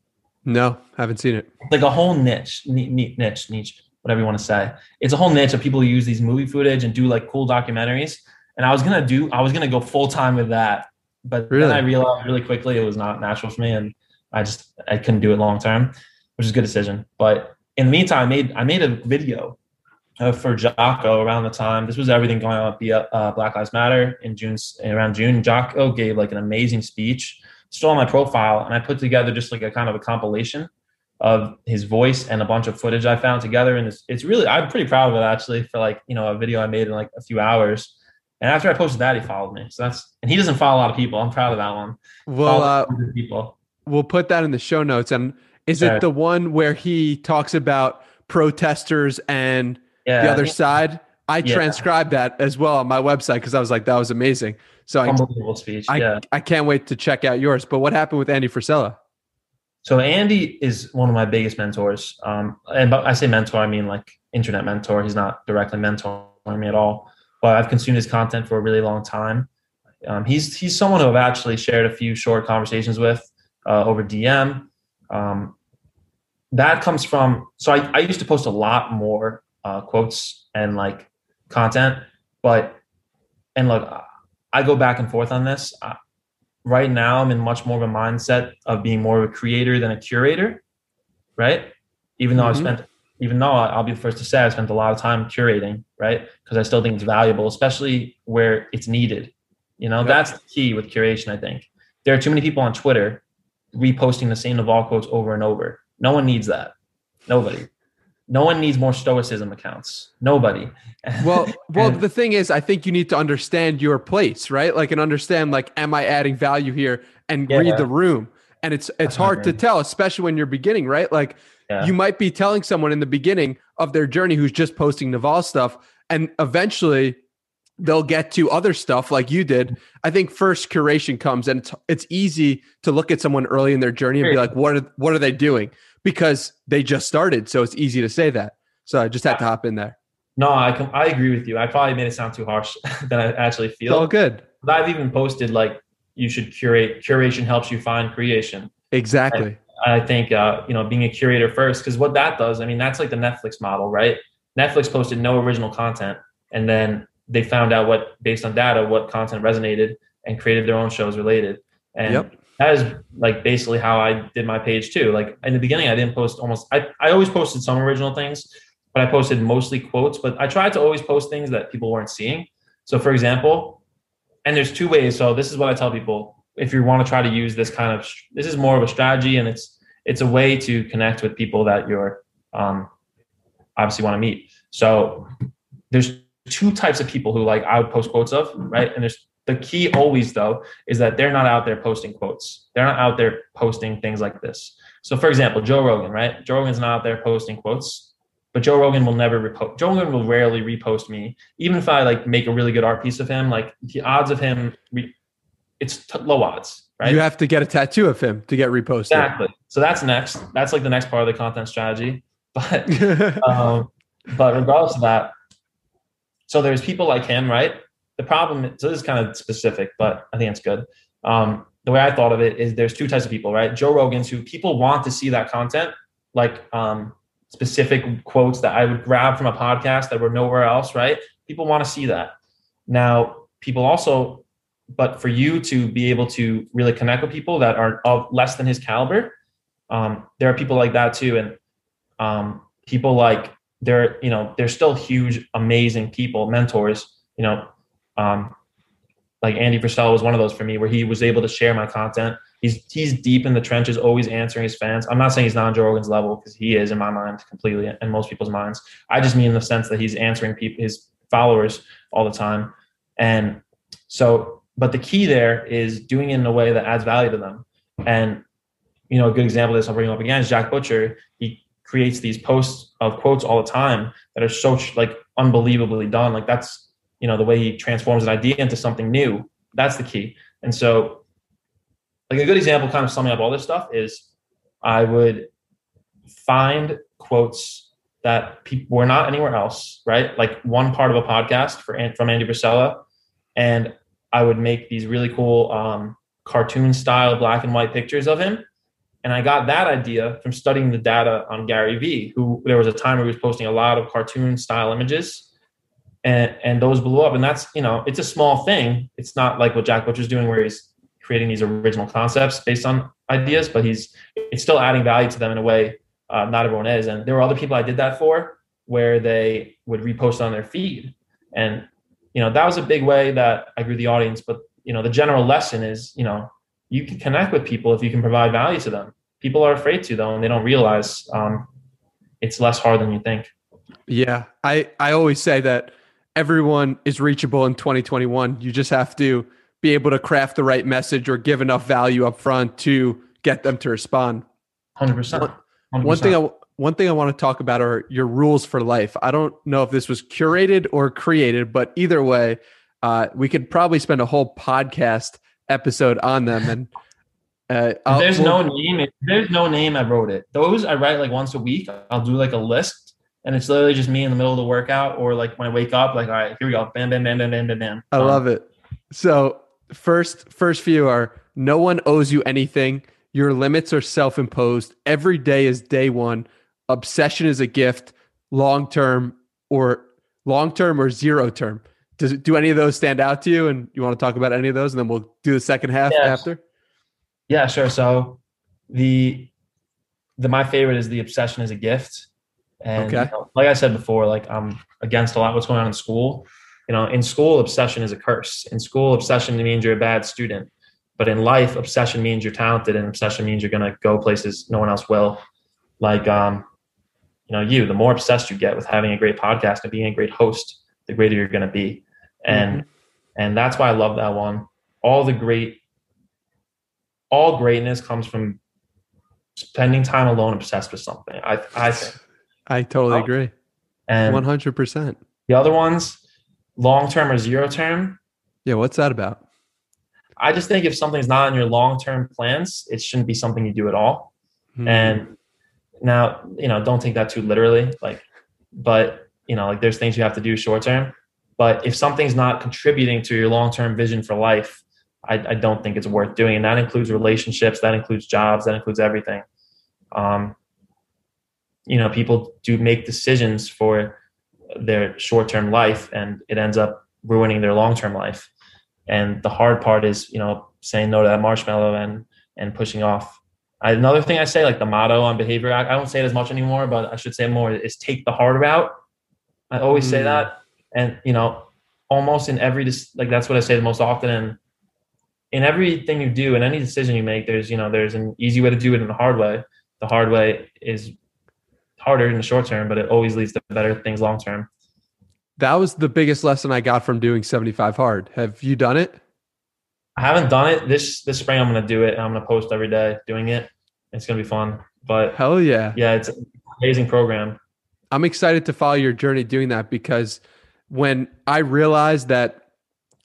No, haven't seen it. Like a whole niche, niche, niche, niche, whatever you want to say. It's a whole niche of people who use these movie footage and do like cool documentaries. And I was going to do, I was going to go full time with that, but really? Then I realized really quickly it was not natural for me. And I just, I couldn't do it long term, which is a good decision. But in the meantime, I made, I made a video uh, for Jocko around the time. This was everything going on with uh, Black Lives Matter in June, around June. Jocko gave like an amazing speech, stole my profile. And I put together just like a kind of a compilation of his voice and a bunch of footage I found together. And it's, it's really, I'm pretty proud of it actually for like, you know, a video I made in like a few hours. And after I posted that, he followed me. So that's, and he doesn't follow a lot of people. I'm proud of that one. Well, uh, people. We'll put that in the show notes. And is Sorry. it the one where he talks about protesters and yeah, the other side? I yeah. transcribed that as well on my website because I was like, that was amazing. So Unbelievable I, speech. I, yeah. I can't wait to check out yours. But what happened with Andy Frisella? So Andy is one of my biggest mentors. Um, and I say mentor, I mean like internet mentor. He's not directly mentoring me at all, but I've consumed his content for a really long time. Um, he's he's someone who I've actually shared a few short conversations with uh, over D M. Um, that comes from, so I, I used to post a lot more uh, quotes and like content, but, and look, I go back and forth on this. I, right now, I'm in much more of a mindset of being more of a creator than a curator, right? Even though mm-hmm. I've spent, even though I'll be the first to say I spent a lot of time curating, right? Because I still think it's valuable, especially where it's needed. You know, yep. That's the key with curation, I think. There are too many people on Twitter reposting the same Naval quotes over and over. No one needs that. Nobody. No one needs more stoicism accounts. Nobody. Well, well, the thing is, I think you need to understand your place, right? Like, and understand, like, am I adding value here? And yeah. read the room. And it's it's hard to tell, especially when you're beginning, right? Like, yeah. you might be telling someone in the beginning of their journey who's just posting Naval stuff, and eventually they'll get to other stuff like you did. I think first curation comes, and it's it's easy to look at someone early in their journey and be like, what are, what are they doing? Because they just started. So it's easy to say that. So I just had to hop in there. No, I can, I agree with you. I probably made it sound too harsh than I actually feel. It's all good. But I've even posted like, you should curate. Curation helps you find creation. Exactly. I, I think, uh, you know, being a curator first, because what that does, I mean, that's like the Netflix model, right? Netflix posted no original content, and then they found out what, based on data, what content resonated and created their own shows related. And yep. that is like basically how I did my page too. Like in the beginning, I didn't post almost, I, I always posted some original things, but I posted mostly quotes, but I tried to always post things that people weren't seeing. So for example, and there's two ways. So this is what I tell people, if you want to try to use this kind of, this is more of a strategy, and it's, it's a way to connect with people that you're um, obviously want to meet. So there's two types of people who like I would post quotes of, right? And there's the key always though, is that they're not out there posting quotes. They're not out there posting things like this. So for example, Joe Rogan, right? Joe Rogan's not out there posting quotes, but Joe Rogan will never repost. Joe Rogan will rarely repost me. Even if I like make a really good art piece of him, like the odds of him, re- it's t- low odds, right? You have to get a tattoo of him to get reposted. Exactly. So that's next. That's like the next part of the content strategy. But, um, but regardless of that, so there's people like him, right? The problem, so this is kind of specific, but I think it's good. Um, the way I thought of it is there's two types of people, right? Joe Rogan's, who people want to see that content, like um, specific quotes that I would grab from a podcast that were nowhere else, right? People want to see that. Now, people also, but for you to be able to really connect with people that are of less than his caliber, um, there are people like that too. And um, people like, they're, you know, they're still huge, amazing people, mentors, you know, um, like Andy Frisella was one of those for me, where he was able to share my content. He's, he's deep in the trenches, always answering his fans. I'm not saying he's not on Joe Rogan's level, because he is in my mind completely, and most people's minds. I just mean in the sense that he's answering people, his followers all the time. And so, but the key there is doing it in a way that adds value to them. And, you know, a good example of this I'll bring up again is Jack Butcher. He creates these posts of quotes all the time that are so like unbelievably done. Like that's, you know, the way he transforms an idea into something new. That's the key. And so like a good example, kind of summing up all this stuff, is I would find quotes that people were not anywhere else, right? Like one part of a podcast for from Andy Frisella. And I would make these really cool um, cartoon style black and white pictures of him. And I got that idea from studying the data on Gary V, who there was a time where he was posting a lot of cartoon style images, and, and those blew up. And that's, you know, it's a small thing. It's not like what Jack Butcher's doing, where he's creating these original concepts based on ideas, but he's, it's still adding value to them in a way uh, not everyone is. And there were other people I did that for, where they would repost on their feed. And, you know, that was a big way that I grew the audience. But, you know, the general lesson is, you know, you can connect with people if you can provide value to them. People are afraid to though, and they don't realize um, it's less hard than you think. Yeah. I, I always say that everyone is reachable in twenty twenty-one. You just have to be able to craft the right message or give enough value up front to get them to respond. one hundred percent. one hundred percent. One thing I, one thing I want to talk about are your rules for life. I don't know if this was curated or created, but either way, uh, we could probably spend a whole podcast episode on them. And uh, I'll, there's we'll, no name. If there's no name. I wrote it. Those I write like once a week. I'll do like a list, and it's literally just me in the middle of the workout or like when I wake up. Like, all right, here we go. Bam, bam, bam, bam, bam, bam, bam. I um, love it. So first, first few are: no one owes you anything. Your limits are self-imposed. Every day is day one. Obsession is a gift. Long-term or long-term or zero-term. Does it, do any of those stand out to you? And you want to talk about any of those? And then we'll do the second half yeah. after. Yeah, sure. So the the my favorite is the obsession is a gift. And okay. you know, like I said before, like I'm against a lot what's going on in school. You know, in school, obsession is a curse. In school, obsession means you're a bad student. But in life, obsession means you're talented, and obsession means you're going to go places no one else will. Like, um, you know, you, the more obsessed you get with having a great podcast and being a great host, the greater you're going to be. And, mm-hmm. and that's why I love that one. All the great, all greatness comes from spending time alone, obsessed with something. I, I, think. I totally um, agree. And one hundred percent. The other ones, long-term or zero-term. Yeah. What's that about? I just think if something's not in your long-term plans, it shouldn't be something you do at all. Mm. And now, you know, don't take that too literally. Like, but you know, like there's things you have to do short-term, but if something's not contributing to your long-term vision for life, I, I don't think it's worth doing. And that includes relationships. That includes jobs. That includes everything. Um, you know, people do make decisions for their short-term life, and it ends up ruining their long-term life. And the hard part is, you know, saying no to that marshmallow and and pushing off. I, another thing I say, like the motto on Behavior Hack, I don't say it as much anymore, but I should say more, is take the hard route. I always mm. say that. And, you know, almost in every, like that's what I say the most often. And in everything you do and any decision you make, there's, you know, there's an easy way to do it and a hard way. The hard way is harder in the short term, but it always leads to better things long term. That was the biggest lesson I got from doing seventy-five hard. Have you done it? I haven't done it. This this spring I'm going to do it. I'm going to post every day doing it. It's going to be fun. But hell yeah. Yeah, it's an amazing program. I'm excited to follow your journey doing that, because when I realized that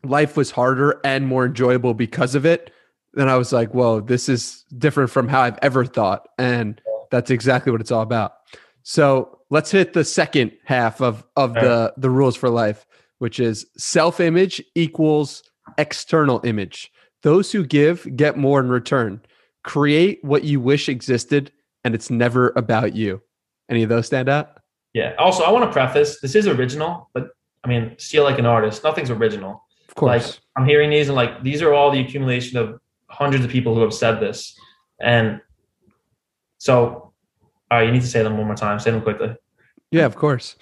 life was harder and more enjoyable because of it, then I was like, whoa, this is different from how I've ever thought. And that's exactly what it's all about. So let's hit the second half of, of right. the, the rules for life, which is self-image equals external image. Those who give get more in return. Create what you wish existed, and it's never about you. Any of those stand out? Yeah. Also, I want to preface, this is original, but I mean, steal like an artist. Nothing's original. Of course. Like, I'm hearing these and like, these are all the accumulation of hundreds of people who have said this. And so... all right, you need to say them one more time. Say them quickly. Yeah, of course.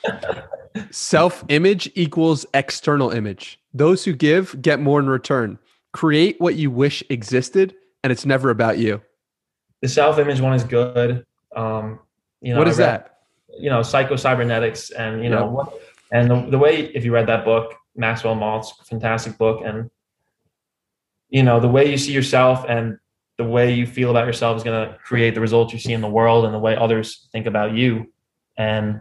Self-image equals external image. Those who give get more in return. Create what you wish existed, and it's never about you. The self-image one is good. Um, you know, what is read, that? You know, psycho-cybernetics, and you know, yep. what, and the, the way, if you read that book, Maxwell Maltz, fantastic book, and you know, the way you see yourself and the way you feel about yourself is going to create the results you see in the world and the way others think about you. And,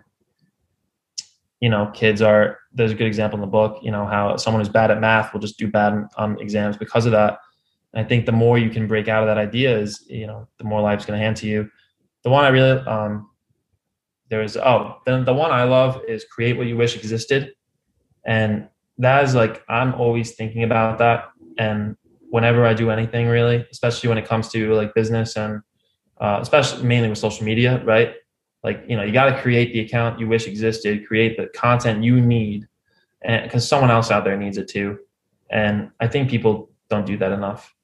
you know, kids are, there's a good example in the book, you know, how someone who's bad at math will just do bad on exams because of that. And I think the more you can break out of that idea is, you know, the more life's going to hand to you. The one I really, um, there is, oh, then the one I love is create what you wish existed. And that is like, I'm always thinking about that. And whenever I do anything, really, especially when it comes to like business and uh, especially mainly with social media, right? Like, you know, you got to create the account you wish existed, create the content you need, and because someone else out there needs it too. And I think people don't do that enough.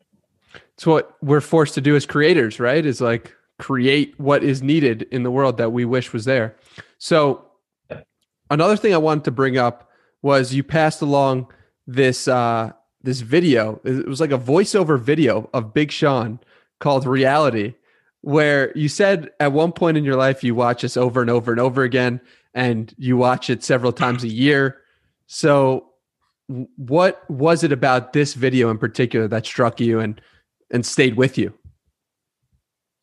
It's what we're forced to do as creators, right? Is like create what is needed in the world that we wish was there. So yeah. Another thing I wanted to bring up was you passed along this, uh, this video. It was like a voiceover video of Big Sean called Reality, where you said at one point in your life, you watch this over and over and over again, and you watch it several times a year. So what was it about this video in particular that struck you and, and stayed with you?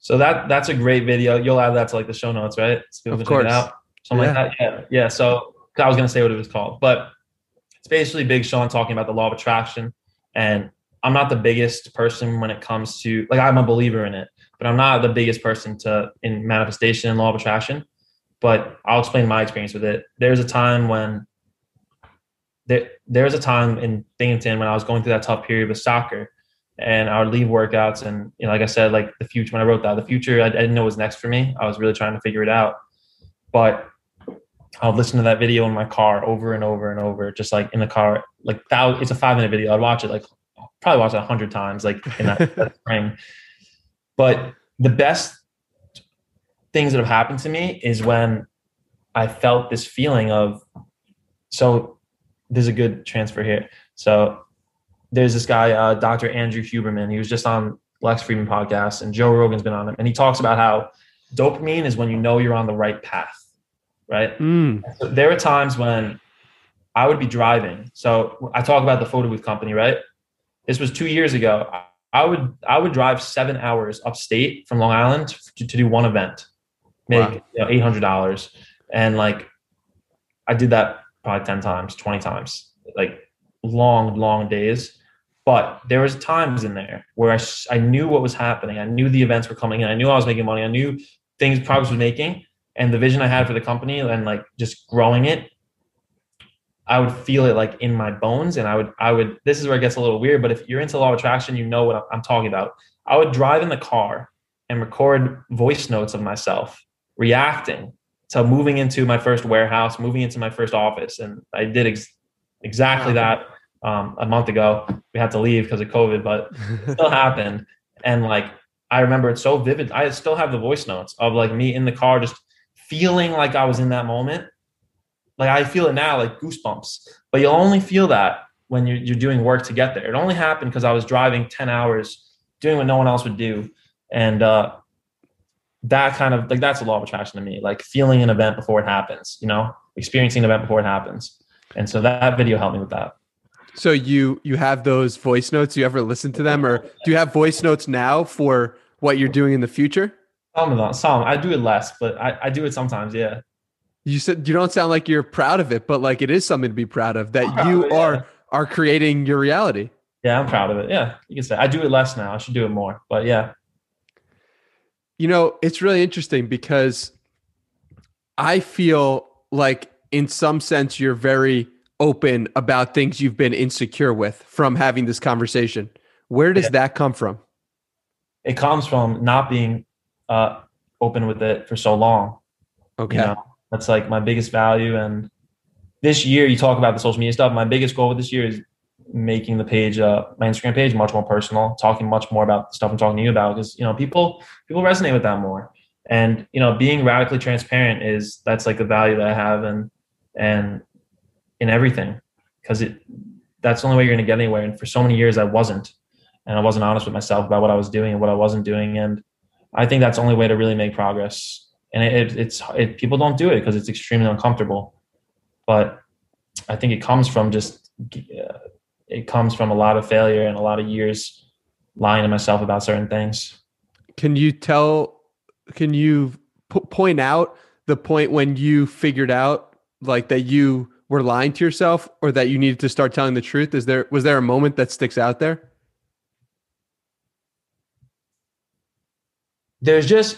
So that that's a great video. You'll add that to like the show notes, right? So of course. It out, something yeah. like that. Yeah. Yeah. So I was going to say what it was called, but it's basically Big Sean talking about the law of attraction. And I'm not the biggest person when it comes to, like, I'm a believer in it, but I'm not the biggest person to in manifestation and law of attraction. But I'll explain my experience with it. There's a time when there, there was a time in Binghamton when I was going through that tough period with soccer, and I would leave workouts. And, you know, like I said, like the future, when I wrote that, the future, I, I didn't know what was next for me. I was really trying to figure it out, but I'll listen to that video in my car over and over and over, just like in the car, like that, it's a five minute video. I'd watch it, like probably watch it a hundred times, like in that, that spring. But the best things that have happened to me is when I felt this feeling of, so there's a good transfer here. So there's this guy, uh, Doctor Andrew Huberman. He was just on Lex Friedman podcast, and Joe Rogan's been on him. And he talks about how dopamine is when you know you're on the right path. Right. Mm. So there were times when I would be driving. So I talk about the photo booth company, right? This was two years ago. I would, I would drive seven hours upstate from Long Island to, to do one event, make wow. you know, eight hundred dollars. And like, I did that probably ten times, twenty times, like long, long days. But there was times in there where I, I knew what was happening. I knew the events were coming in. I knew I was making money. I knew things progress was making, and the vision I had for the company and like just growing it, I would feel it like in my bones. And I would, I would, this is where it gets a little weird, but if you're into law of attraction, you know what I'm talking about. I would drive in the car and record voice notes of myself reacting to moving into my first warehouse, moving into my first office. And I did ex- exactly that. Um, a month ago, we had to leave because of COVID, but it still happened. And like, I remember it so vivid. I still have the voice notes of like me in the car, just feeling like I was in that moment. Like I feel it now, like goosebumps, but you'll only feel that when you're, you're doing work to get there. It only happened because I was driving ten hours doing what no one else would do. And, uh, that kind of like, that's a law of attraction to me, like feeling an event before it happens, you know, experiencing an event before it happens. And so that video helped me with that. So you, you have those voice notes, you ever listen to them, or do you have voice notes now for what you're doing in the future? Some of them, some, I do it less, but I, I do it sometimes. Yeah. You said you don't sound like you're proud of it, but like it is something to be proud of that proud you of it, are, yeah. are creating your reality. Yeah. I'm proud of it. Yeah. You can say I do it less now. I should do it more, but yeah. You know, it's really interesting because I feel like in some sense, you're very open about things you've been insecure with from having this conversation. Where does yeah. that come from? It comes from not being uh, open with it for so long. Okay. You know, that's like my biggest value. And this year, you talk about the social media stuff. My biggest goal this year is making the page, uh, my Instagram page, much more personal, talking much more about the stuff I'm talking to you about, because, you know, people, people resonate with that more. And, you know, being radically transparent is, that's like the value that I have. And, and in everything, because it, that's the only way you're going to get anywhere. And for so many years I wasn't, and I wasn't honest with myself about what I was doing and what I wasn't doing. And I think that's the only way to really make progress. And it, it, it's, it, people don't do it because it's extremely uncomfortable, but I think it comes from just, uh, it comes from a lot of failure and a lot of years lying to myself about certain things. Can you tell, can you p- point out the point when you figured out like that you were lying to yourself or that you needed to start telling the truth? Is there, was there a moment that sticks out there? There's just,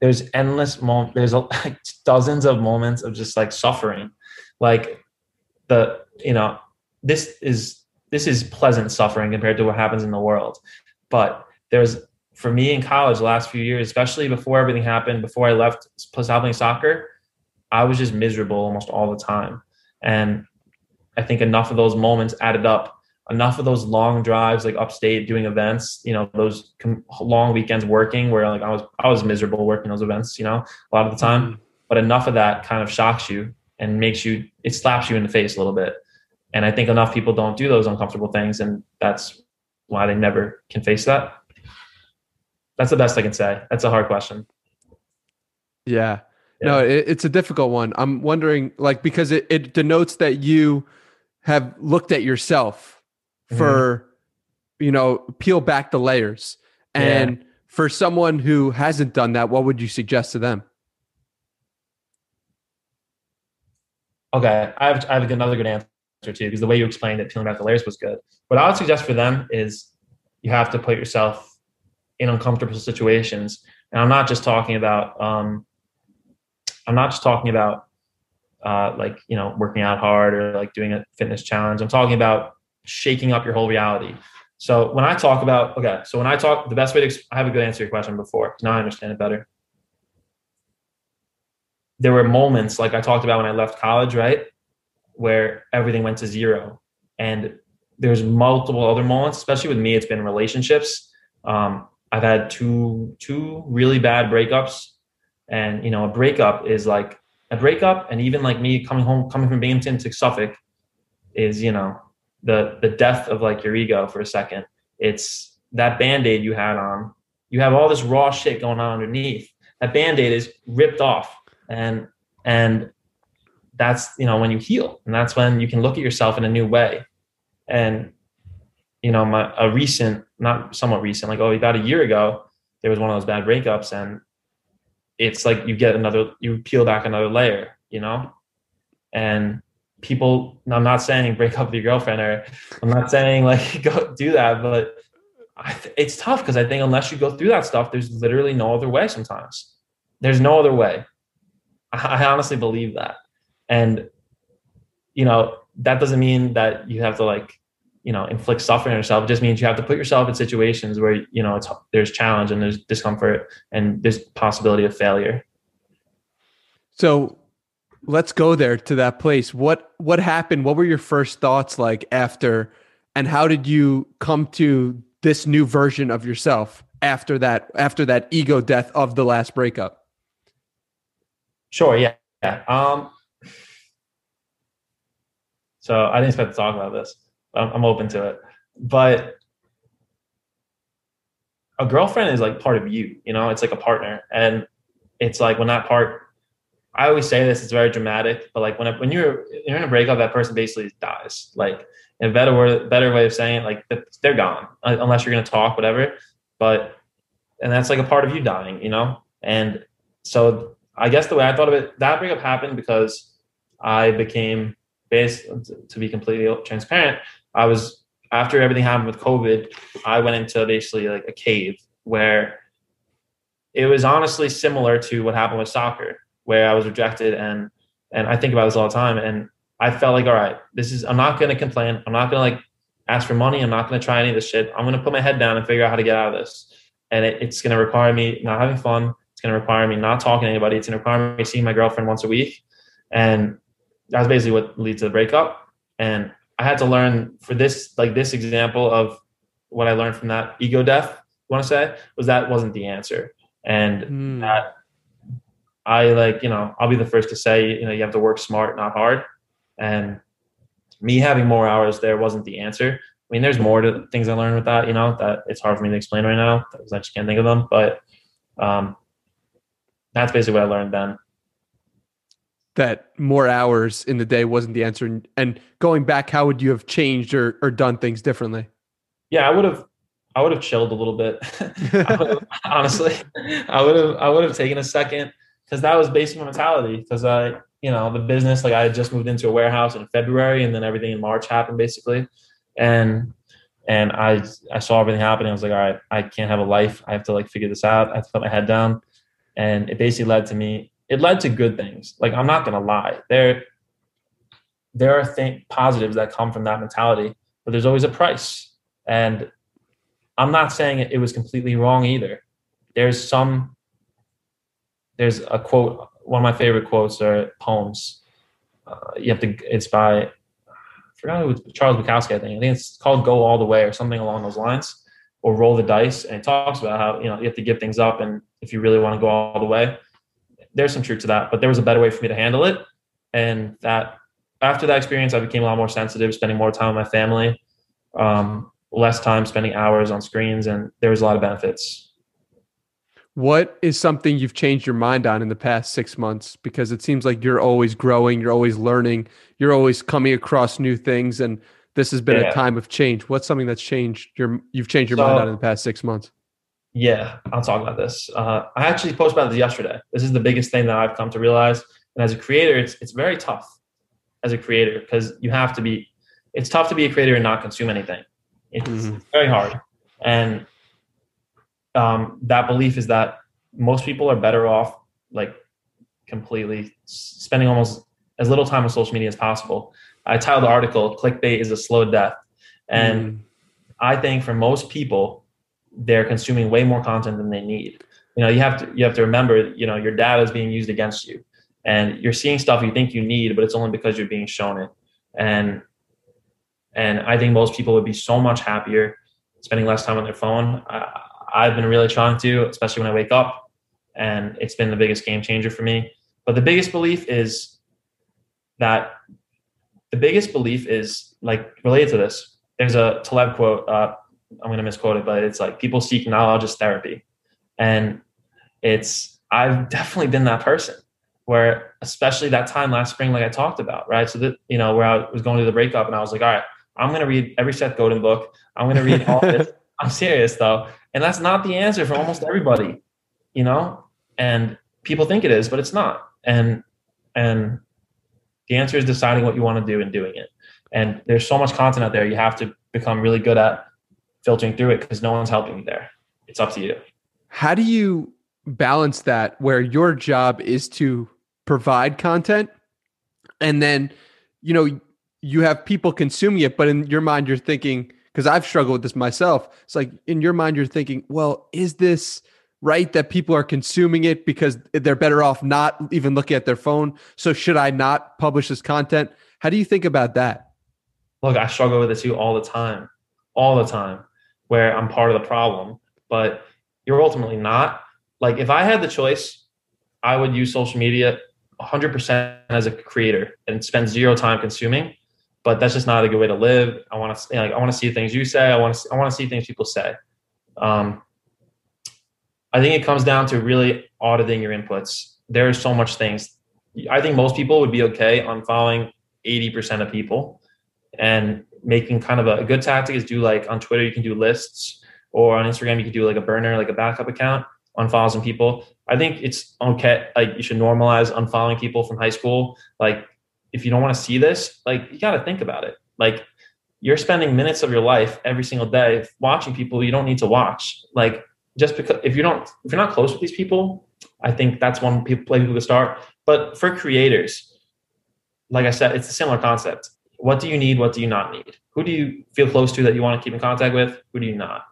there's endless moments. There's like dozens of moments of just like suffering. Like the, you know, this is, this is pleasant suffering compared to what happens in the world. But there's, for me in college, the last few years, especially before everything happened, before I left playing soccer, I was just miserable almost all the time. And I think enough of those moments added up, enough of those long drives, like upstate doing events, you know, those com- long weekends working where like I was, I was miserable working those events, you know, a lot of the time, but enough of that kind of shocks you and makes you, it slaps you in the face a little bit. And I think enough people don't do those uncomfortable things. And that's why they never can face that. That's the best I can say. That's a hard question. Yeah, yeah. No, it, it's a difficult one. I'm wondering like, because it, it denotes that you have looked at yourself mm-hmm. for, you know, peel back the layers. And yeah. for someone who hasn't done that, what would you suggest to them? Okay. I have, I have another good answer too, because the way you explained it, peeling back the layers was good. What I would suggest for them is you have to put yourself in uncomfortable situations. And I'm not just talking about, um, I'm not just talking about, uh, like, you know, working out hard or like doing a fitness challenge. I'm talking about shaking up your whole reality. So when I talk about, okay, so when I talk, the best way to, I have a good answer to your question before, because now I understand it better. There were moments, like I talked about when I left college, right, where everything went to zero. And there's multiple other moments, especially with me, it's been relationships. Um, I've had two, two really bad breakups. And, you know, a breakup is like a breakup. And even like me coming home, coming from Binghamton to Suffolk is, you know, the, the death of like your ego for a second. It's that Band-Aid you had on. You have all this raw shit going on underneath. That Band-Aid is ripped off. And, and that's, you know, when you heal, and that's when you can look at yourself in a new way. And, you know, my, a recent, not somewhat recent, like, oh, about a year ago, there was one of those bad breakups, and it's like, you get another, you peel back another layer, you know, and people, I'm not saying break up with your girlfriend, or I'm not saying like, go do that, but I th- it's tough. Because I think unless you go through that stuff, there's literally no other way. Sometimes there's no other way. I honestly believe that. And, you know, that doesn't mean that you have to like, you know, inflict suffering on yourself. It just means you have to put yourself in situations where, you know, it's, there's challenge and there's discomfort and there's possibility of failure. So let's go there to that place. What, what happened? What were your first thoughts like after, and how did you come to this new version of yourself after that, after that ego death of the last breakup? Sure. Yeah. yeah. Um, so I didn't expect to talk about this. I'm, I'm open to it, but a girlfriend is like part of you, you know, it's like a partner. And it's like, when that part, I always say this, it's very dramatic, but like when, it, when you're, you're in a breakup, that person basically dies. Like in a better word, better way of saying it, like they're gone unless you're going to talk, whatever. But, and that's like a part of you dying, you know? And so I guess the way I thought of it, that breakup happened because I became, based, to be completely transparent, I was, after everything happened with COVID, I went into basically like a cave where it was honestly similar to what happened with soccer, where I was rejected. And, and I think about this all the time. And I felt like, all right, this is, I'm not going to complain. I'm not going to like ask for money. I'm not going to try any of this shit. I'm going to put my head down and figure out how to get out of this. And it, it's going to require me not having fun. Going to require me not talking to anybody. It's going to require me seeing my girlfriend once a week. And that's basically what leads to the breakup. And I had to learn for this, like this example of what I learned from that ego death, I want to say, was that wasn't the answer. And mm. that I like, you know, I'll be the first to say, you know, you have to work smart, not hard. And me having more hours there wasn't the answer. I mean, there's more to things I learned with that, you know, that it's hard for me to explain right now because I just can't think of them. But, um, that's basically what I learned then. That more hours in the day wasn't the answer. And going back, how would you have changed or, or done things differently? Yeah, I would have, I would have chilled a little bit. I would have, honestly, I would have, I would have taken a second, because that was based on mentality. Cause I, you know, the business, like I had just moved into a warehouse in February, and then everything in March happened basically. And and I, I saw everything happening. I was like, all right, I can't have a life. I have to like figure this out. I have to put my head down. And it basically led to me, it led to good things. Like, I'm not going to lie. There, there are things, positives that come from that mentality, but there's always a price. And I'm not saying it, it was completely wrong either. There's some, there's a quote, one of my favorite quotes or poems. Uh, you have to, it's by, I forgot who it was, Charles Bukowski, I think. I think it's called Go All the Way or something along those lines, or Roll the Dice. And it talks about how, you know, you have to give things up. And if you really want to go all the way, there's some truth to that, but there was a better way for me to handle it. And that after that experience, I became a lot more sensitive, spending more time with my family, um, less time spending hours on screens. And there was a lot of benefits. What is something you've changed your mind on in the past six months? Because it seems like you're always growing, you're always learning, you're always coming across new things. And this has been yeah. a time of change. What's something that's changed your, you've changed your so, mind on in the past six months? Yeah, I'll talk about this. Uh, I actually posted about this yesterday. This is the biggest thing that I've come to realize. And as a creator, it's it's very tough as a creator because you have to be, it's tough to be a creator and not consume anything. It's mm-hmm. very hard. And um, that belief is that most people are better off like completely spending almost as little time on social media as possible. I titled the article, "Clickbait is a Slow Death." And mm. I think for most people, they're consuming way more content than they need. You know, you have to, you have to remember, you know, your data is being used against you and you're seeing stuff you think you need, but it's only because you're being shown it. And, and I think most people would be so much happier spending less time on their phone. I, I've been really trying to, especially when I wake up, and it's been the biggest game changer for me. But the biggest belief is that the biggest belief is like related to this. There's a Taleb quote. Uh, I'm going to misquote it, but it's like, people seek knowledge as therapy. And it's, I've definitely been that person where, especially that time last spring, like I talked about, right? So that, you know, where I was going to the breakup and I was like, all right, I'm going to read every Seth Godin book. I'm going to read all this. I'm serious though. And that's not the answer for almost everybody, you know, and people think it is, but it's not. And, and the answer is deciding what you want to do and doing it. And there's so much content out there. You have to become really good at filtering through it because no one's helping you there. It's up to you. How do you balance that where your job is to provide content and then, you know, you have people consuming it, but in your mind, you're thinking, because I've struggled with this myself. It's like in your mind, you're thinking, well, is this right that people are consuming it because they're better off not even looking at their phone? So should I not publish this content? How do you think about that? Look, I struggle with this too all the time, all the time where I'm part of the problem, but you're ultimately not. Like if I had the choice, I would use social media one hundred percent as a creator and spend zero time consuming, but that's just not a good way to live. I want to, you know, like, I want to see things you say. I want to, I want to see things people say. Um, I think it comes down to really auditing your inputs. There are so much things. I think most people would be okay unfollowing eighty percent of people, and making kind of a, a good tactic is do like on Twitter, you can do lists, or on Instagram, you can do like a burner, like a backup account, unfollow some people. I think it's okay. Like you should normalize unfollowing people from high school. Like, if you don't want to see this, like you got to think about it. Like you're spending minutes of your life every single day watching people you don't need to watch. Like just because if you don't, if you're not close with these people, I think that's one people play people to start. But for creators, like I said, it's a similar concept. What do you need? What do you not need? Who do you feel close to that you want to keep in contact with? Who do you not?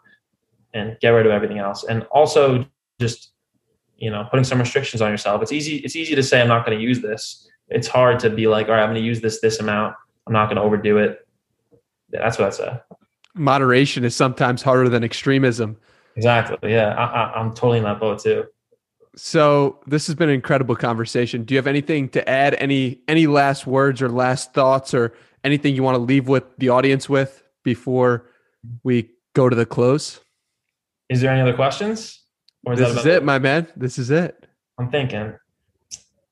And get rid of everything else. And also just, you know, putting some restrictions on yourself. It's easy. It's easy to say, I'm not going to use this. It's hard to be like, all right, I'm going to use this, this amount. I'm not going to overdo it. That's what I say. Moderation is sometimes harder than extremism. Exactly. Yeah. I, I, I'm totally in that boat too. So this has been an incredible conversation. Do you have anything to add? Any, any last words or last thoughts or anything you want to leave with the audience with before we go to the close? Is there any other questions? Or is this that is it, that? my man. This is it. I'm thinking,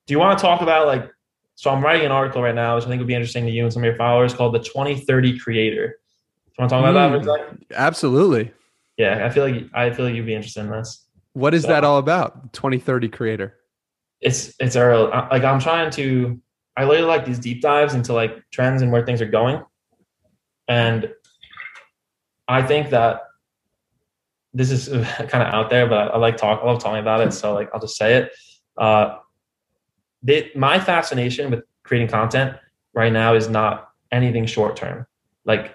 do you want to talk about like, so I'm writing an article right now, which I think would be interesting to you and some of your followers, called The twenty thirty Creator. Do you want to talk about mm, that for a second? Absolutely. Yeah, I feel like I feel like you'd be interested in this. What is so, that all about? twenty thirty Creator. It's it's early. Like I'm trying to. I really like these deep dives into like trends and where things are going, and I think that this is kind of out there, but I like talk. I love talking about it, so like I'll just say it. Uh, They, my fascination with creating content right now is not anything short term. Like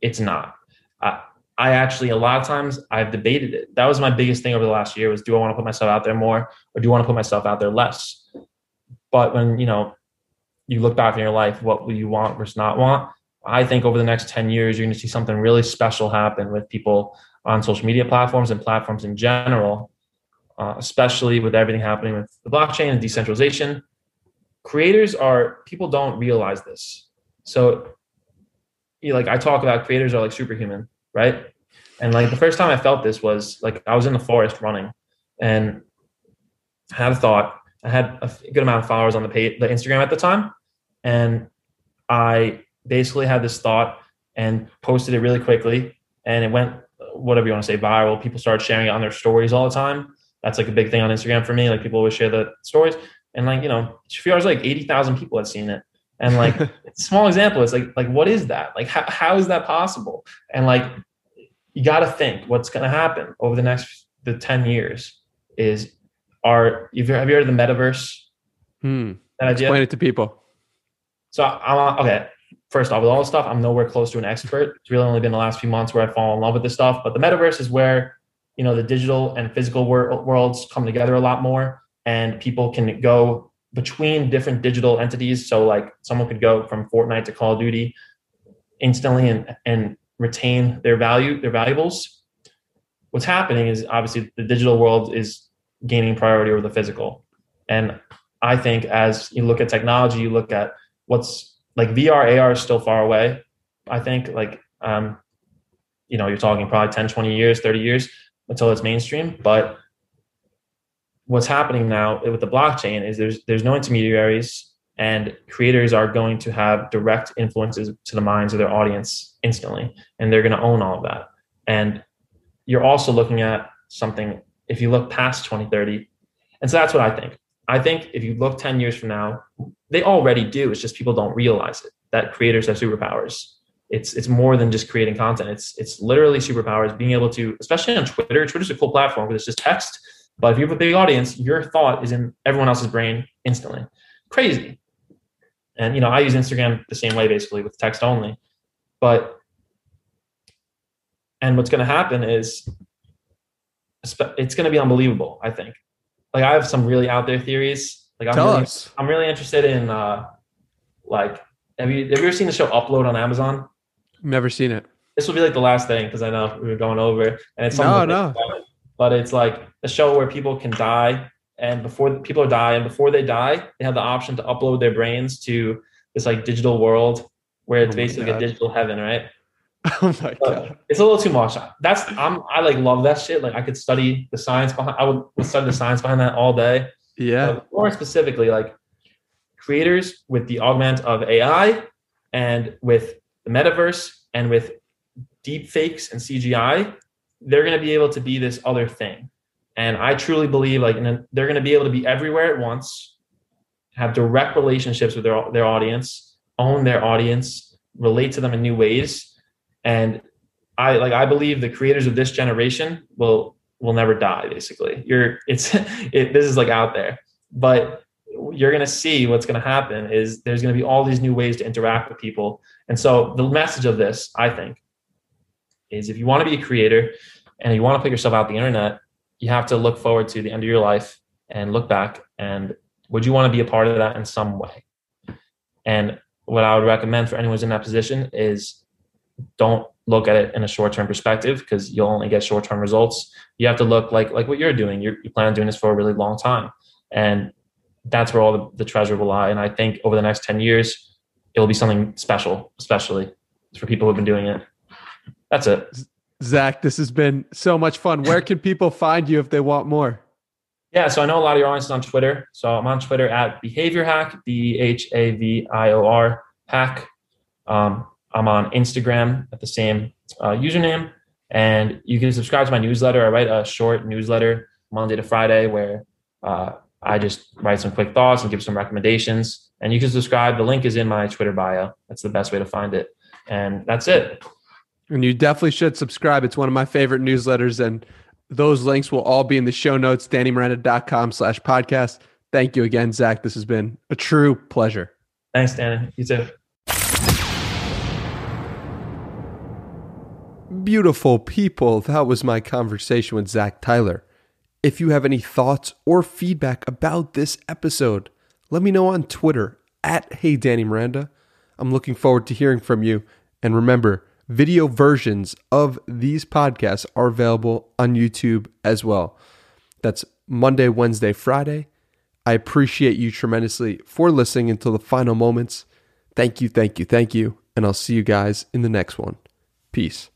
it's not. I, I actually, a lot of times I've debated it. That was my biggest thing over the last year was, do I want to put myself out there more or do I want to put myself out there less? But when, you know, you look back in your life, what will you want versus not want? I think over the next ten years, you're going to see something really special happen with people on social media platforms and platforms in general. Uh, especially with everything happening with the blockchain and decentralization. Creators are, people don't realize this. So you know, like I talk about creators are like superhuman, right? And like the first time I felt this was like, I was in the forest running and I had a thought. I had a good amount of followers on the page, the Instagram at the time. And I basically had this thought and posted it really quickly. And it went whatever you want to say, viral. People started sharing it on their stories all the time. That's like a big thing on Instagram for me. Like people always share the stories, and like, you know, a few hours, like eighty thousand people had seen it. And like, it's a small example. It's like, like, what is that? Like, how, how is that possible? And like, you got to think what's going to happen over the next the ten years is are, have you heard of the metaverse? Hmm. That idea? Explain it to people. So I'm okay. First off, with all this stuff, I'm nowhere close to an expert. It's really only been the last few months where I fall in love with this stuff. But the metaverse is where, you know, the digital and physical wor- worlds come together a lot more, and people can go between different digital entities. So like someone could go from Fortnite to Call of Duty instantly and, and retain their value, their valuables. What's happening is obviously the digital world is gaining priority over the physical. And I think as you look at technology, you look at what's like V R, A R is still far away. I think like, um, you know, you're talking probably ten, twenty years, thirty years until it's mainstream. But what's happening now with the blockchain is there's, there's no intermediaries, and creators are going to have direct influences to the minds of their audience instantly. And they're going to own all of that. And you're also looking at something, if you look past twenty thirty. And so that's what I think. I think if you look ten years from now, they already do. It's just people don't realize it, that creators have superpowers. It's it's more than just creating content. It's it's literally superpowers, being able to, especially on Twitter. Twitter's a cool platform because it's just text. But if you have a big audience, your thought is in everyone else's brain instantly. Crazy. And, you know, I use Instagram the same way, basically, with text only. But, and what's going to happen is it's going to be unbelievable, I think. Like, I have some really out there theories. Like, I'm really, I'm really interested in, uh, like, have you, have you ever seen the show Upload on Amazon? Never seen it. This will be like the last thing because I know we were going over, and it's no, no. It, but it's like a show where people can die, and before people die, and before they die, they have the option to upload their brains to this like digital world where it's oh basically a digital heaven, right? Oh my god! It's a little too much. That's I'm I like love that shit. Like I could study the science behind. I would study the science behind that all day. Yeah. But more specifically, like creators with the augment of A I and with the metaverse and with deep fakes and C G I, they're going to be able to be this other thing. And I truly believe like they're going to be able to be everywhere at once, have direct relationships with their their audience, own their audience, relate to them in new ways. And I like I believe the creators of this generation will will never die. Basically, you're it's it, this is like out there, but you're gonna see what's gonna happen is there's gonna be all these new ways to interact with people. And so the message of this, I think, is if you want to be a creator and you want to put yourself out the internet, you have to look forward to the end of your life and look back and would you want to be a part of that in some way? And what I would recommend for anyone who's in that position is don't look at it in a short-term perspective because you'll only get short-term results. You have to look like like what you're doing. You're, you plan on doing this for a really long time. And that's where all the, the treasure will lie. And I think over the next ten years, it'll be something special, especially for people who've been doing it. That's it. Zach, this has been so much fun. Where can people find you if they want more? Yeah, so I know a lot of your audience is on Twitter. So I'm on Twitter at Behavior Hack, B H A V I O R, Hack. Um, I'm on Instagram at the same uh, username, and you can subscribe to my newsletter. I write a short newsletter Monday to Friday where uh, I just write some quick thoughts and give some recommendations, and you can subscribe. The link is in my Twitter bio. That's the best way to find it. And that's it. And you definitely should subscribe. It's one of my favorite newsletters, and those links will all be in the show notes, danny miranda dot com slash podcast. Thank you again, Zach. This has been a true pleasure. Thanks, Danny. You too. Beautiful people, that was my conversation with Zach Tyler. If you have any thoughts or feedback about this episode, let me know on Twitter at Hey Danny Miranda. I'm looking forward to hearing from you. And remember, video versions of these podcasts are available on YouTube as well. That's Monday, Wednesday, Friday. I appreciate you tremendously for listening until the final moments. Thank you, thank you, thank you. And I'll see you guys in the next one. Peace.